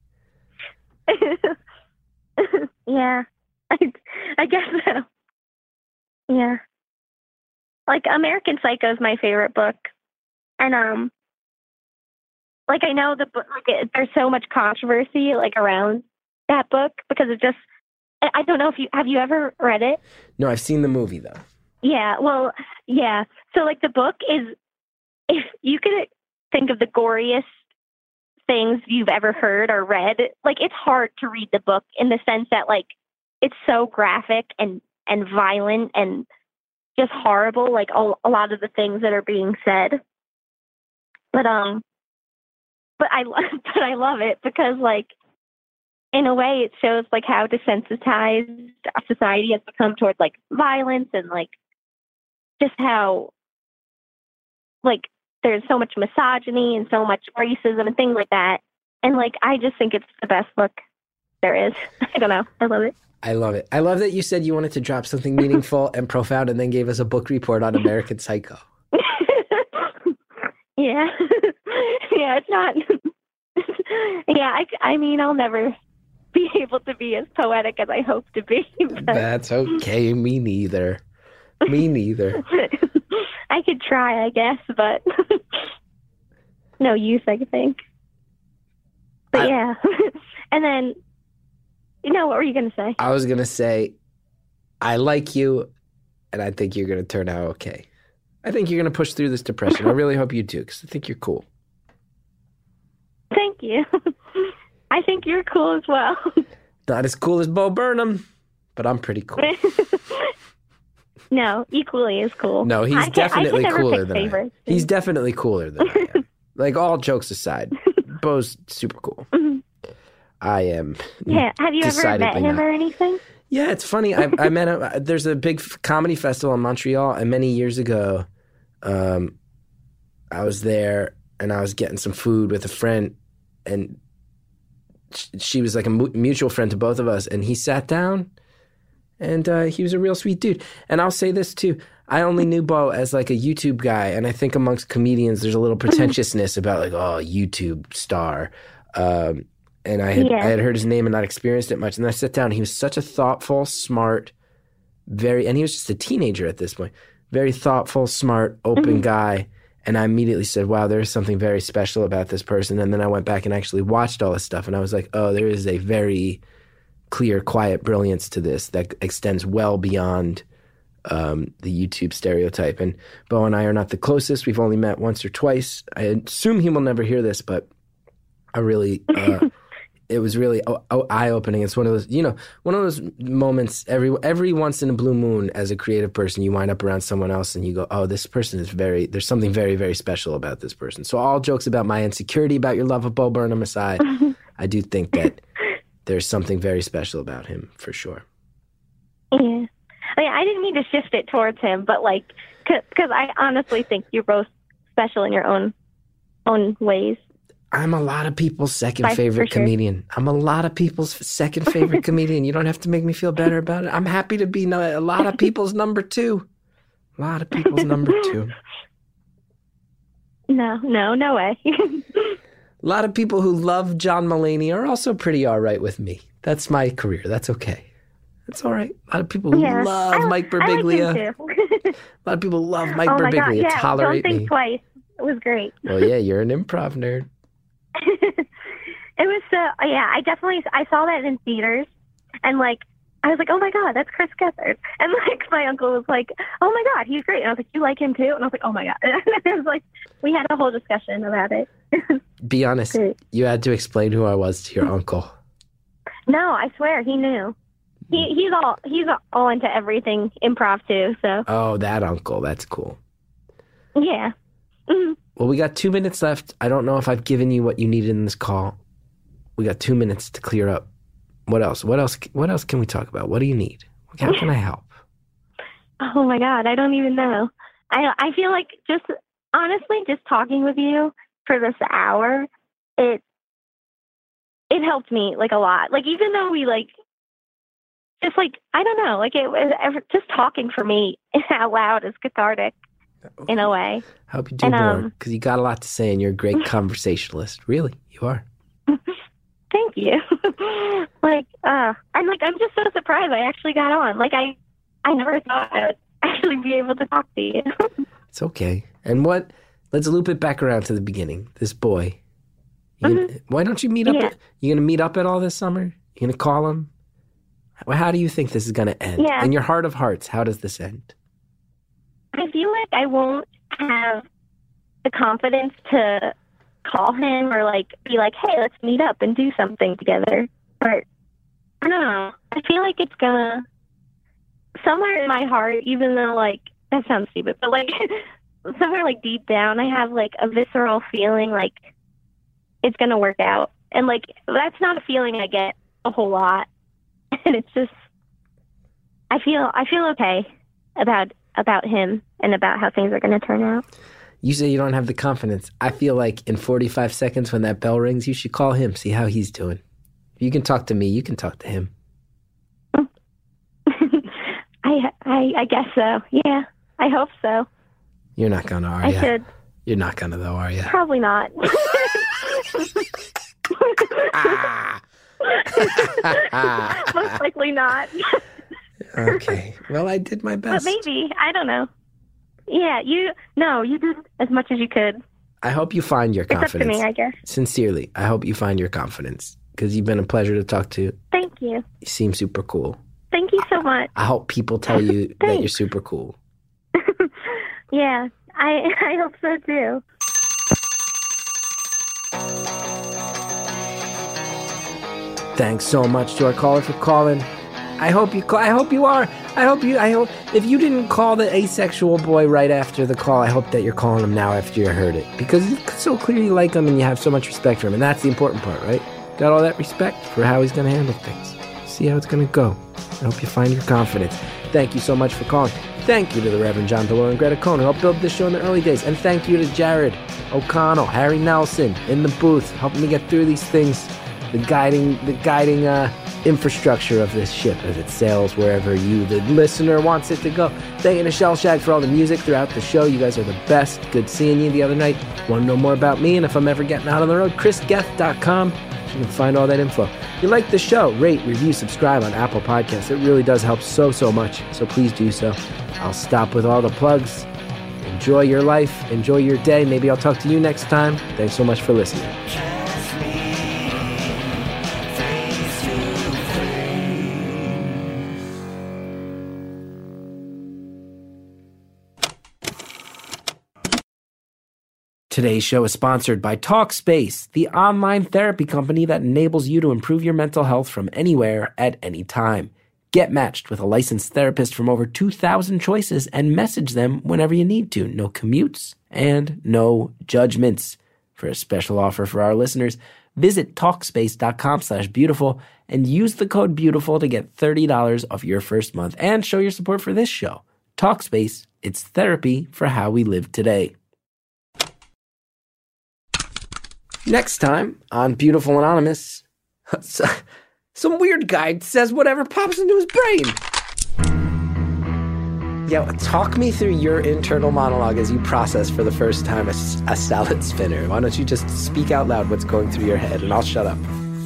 yeah, I, I guess so. Yeah, like American Psycho is my favorite book, and um, like I know the book. Like it, there's so much controversy like around that book because it just. I don't know if you, have you ever read it? No, I've seen the movie though. Yeah, well, yeah. So like the book is, if you could think of the goriest things you've ever heard or read, like it's hard to read the book in the sense that like, it's so graphic and, and violent and just horrible. Like all, a lot of the things that are being said, but, um, but I, but I love it because like, in a way, it shows like how desensitized our society has become toward like violence and like just how like there's so much misogyny and so much racism and things like that. And like I just think it's the best book there is. I don't know. I love it. I love it. I love that you said you wanted to drop something meaningful and profound and then gave us a book report on American Psycho. yeah. yeah, it's not. yeah, I, I mean, I'll never be able to be as poetic as I hope to be. But... That's okay. Me neither. Me neither. I could try, I guess, but no use, I think. But I... yeah. And then, you know, what were you going to say? I was going to say, I like you, and I think you're going to turn out okay. I think you're going to push through this depression. I really hope you do, because I think you're cool. Thank you. I think you're cool as well. Not as cool as Bo Burnham, but I'm pretty cool. no, equally as cool. No, he's definitely cooler than I am. He's definitely cooler than I am. Like, all jokes aside, Bo's super cool. Mm-hmm. I am Yeah, have you ever met him not. or anything? Yeah, it's funny. I, I met him. There's a big comedy festival in Montreal, and many years ago, um, I was there, and I was getting some food with a friend, and she was like a mutual friend to both of us. And he sat down, and uh, he was a real sweet dude. And I'll say this too. I only knew Bo as like a YouTube guy. And I think amongst comedians, there's a little pretentiousness about like, oh, YouTube star. Um, and I had, yeah. I had heard his name and not experienced it much. And then I sat down. He was such a thoughtful, smart, very, and he was just a teenager at this point, very thoughtful, smart, open mm-hmm. guy. And I immediately said, wow, there is something very special about this person. And then I went back and actually watched all this stuff. And I was like, oh, there is a very clear, quiet brilliance to this that extends well beyond um, the YouTube stereotype. And Bo and I are not the closest. We've only met once or twice. I assume he will never hear this, but I really, uh, it was really eye-opening. It's one of those, you know, one of those moments every every once in a blue moon as a creative person, you wind up around someone else and you go, oh, this person is very, there's something very, very special about this person. So all jokes about my insecurity about your love of Bo Burnham aside, I do think that there's something very special about him for sure. Yeah. I mean, I didn't mean to shift it towards him, but like, because I honestly think you're both special in your own own ways. I'm a lot of people's second Life, favorite sure. comedian. I'm a lot of people's second favorite comedian. You don't have to make me feel better about it. I'm happy to be no, a lot of people's number two. A lot of people's number two. No, no, no way. A lot of people who love John Mulaney are also pretty all right with me. That's my career. That's okay. That's all right. A lot of people who yeah. love I, Mike Birbiglia. Like a lot of people love Mike oh Birbiglia. Yeah, tolerate don't think me. Twice. It was great. Well, yeah, you're an improv nerd. It was, uh, yeah, I definitely, I saw that in theaters, and, like, I was like, oh, my God, that's Chris Gethard. And, like, my uncle was like, oh, my God, he's great. And I was like, you like him, too? And I was like, oh, my God. And it was like, we had a whole discussion about it. Be honest, great. You had to explain who I was to your uncle. No, I swear, he knew. He, he's all he's all into everything improv, too, so. Oh, that uncle. That's cool. Yeah. Mm-hmm. Well, we got two minutes left. I don't know if I've given you what you needed in this call. We got two minutes to clear up. What else? What else? What else can we talk about? What do you need? How can I help? Oh, my God. I don't even know. I I feel like just honestly just talking with you for this hour, it it helped me like a lot. Like, even though we like just like, I don't know, like it was just talking for me out loud is cathartic in a way. I hope you do and, more because um, you got a lot to say and you're a great conversationalist. Really, you are. Thank you. like, uh, I'm like, I'm just so surprised I actually got on. Like, I, I never thought I would actually be able to talk to you. It's okay. And what? Let's loop it back around to the beginning. This boy. You, mm-hmm. Why don't you meet up? Yeah. At, you gonna meet up at all this summer? You gonna call him? Well, how do you think this is gonna end? Yeah. In your heart of hearts, how does this end? I feel like I won't have the confidence to call him or, like, be like, hey, let's meet up and do something together. But I don't know. I feel like it's gonna somewhere in my heart, even though, like, that sounds stupid, but, like, somewhere, like, deep down, I have, like, a visceral feeling, like, it's gonna work out. And, like, that's not a feeling I get a whole lot. And it's just, I feel, I feel okay about about him and about how things are gonna turn out. You say you don't have the confidence. I feel like in forty-five seconds when that bell rings, you should call him, see how he's doing. If you can talk to me, you can talk to him. I, I I guess so. Yeah, I hope so. You're not gonna, are you? I should. You're not gonna, though, are you? Probably not. ah. Most likely not. Okay. Well, I did my best. But maybe. I don't know. Yeah, you, no, you did as much as you could. I hope you find your confidence. It's up to me, I guess. Sincerely, I hope you find your confidence because you've been a pleasure to talk to. Thank you. You seem super cool. Thank you so much. I, I hope people tell you that you're super cool. Yeah, I, I hope so too. Thanks so much to our caller for calling. I hope you call, I hope you are. I hope you, I hope, if you didn't call the asexual boy right after the call, I hope that you're calling him now after you heard it. Because you so clearly like him and you have so much respect for him. And that's the important part, right? Got all that respect for how he's going to handle things. See how it's going to go. I hope you find your confidence. Thank you so much for calling. Thank you to the Reverend John DeLore and Greta Cohn who helped build this show in the early days. And thank you to Jared O'Connell, Harry Nelson in the booth, helping me get through these things. The guiding, the guiding, uh, infrastructure of this ship as it sails wherever you, the listener, wants it to go. Thank you to Shell Shag for all the music throughout the show. You guys are the best. Good seeing you the other night. Want to know more about me and if I'm ever getting out on the road? Chris Geth dot com. You can find all that info. If you like the show, rate, review, subscribe on Apple Podcasts. It really does help so, so much. So please do so. I'll stop with all the plugs. Enjoy your life. Enjoy your day. Maybe I'll talk to you next time. Thanks so much for listening. Today's show is sponsored by Talkspace, the online therapy company that enables you to improve your mental health from anywhere at any time. Get matched with a licensed therapist from over two thousand choices and message them whenever you need to. No commutes and no judgments. For a special offer for our listeners, visit Talkspace dot com slash beautiful and use the code beautiful to get thirty dollars off your first month and show your support for this show. Talkspace, it's therapy for how we live today. Next time on Beautiful Anonymous, some weird guy says whatever pops into his brain. Yeah, talk me through your internal monologue as you process for the first time a, a salad spinner. Why don't you just speak out loud what's going through your head, and I'll shut up.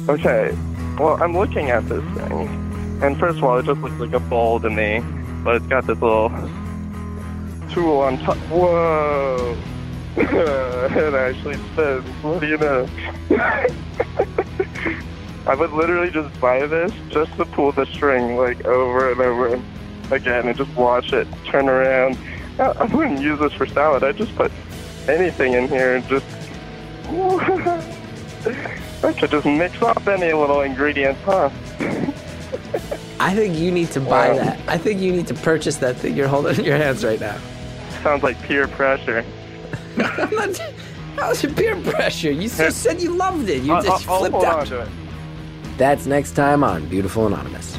Okay. Well, I'm looking at this thing, and first of all, it just looks like a ball to me, but it's got this little tool on top. Whoa. It actually says, what do you know? I would literally just buy this just to pull the string like over and over again and just watch it turn around. I, I wouldn't use this for salad. I'd just put anything in here and just... I could just mix up any little ingredient, huh? I think you need to buy wow. that. I think you need to purchase that thing you're holding in your hands right now. Sounds like peer pressure. How's your peer pressure? You just said you loved it. You I'll, just I'll, flipped I'll out to it. That's next time on Beautiful Anonymous.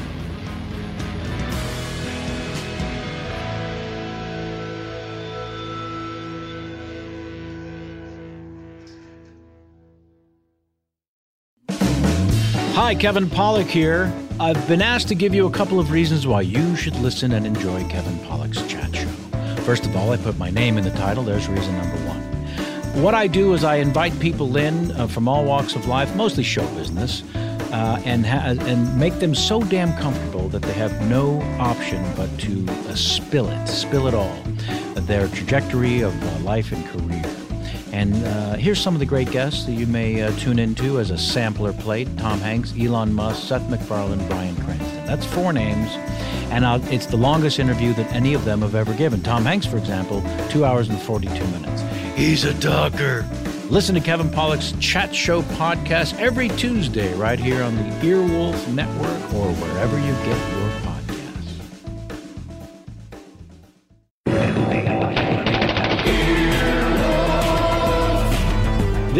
Hi, Kevin Pollak here. I've been asked to give you a couple of reasons why you should listen and enjoy Kevin Pollak's Chat Show. First of all, I put my name in the title. There's reason number one. What I do is I invite people in uh, from all walks of life, mostly show business, uh, and ha- and make them so damn comfortable that they have no option but to uh, spill it, spill it all, uh, their trajectory of uh, life and career. And uh, here's some of the great guests that you may uh, tune into as a sampler plate. Tom Hanks, Elon Musk, Seth MacFarlane, Bryan Cranston. That's four names, and I'll, it's the longest interview that any of them have ever given. Tom Hanks, for example, two hours and forty-two minutes. He's a talker. Listen to Kevin Pollak's Chat Show podcast every Tuesday right here on the Earwolf Network or wherever you get your podcasts.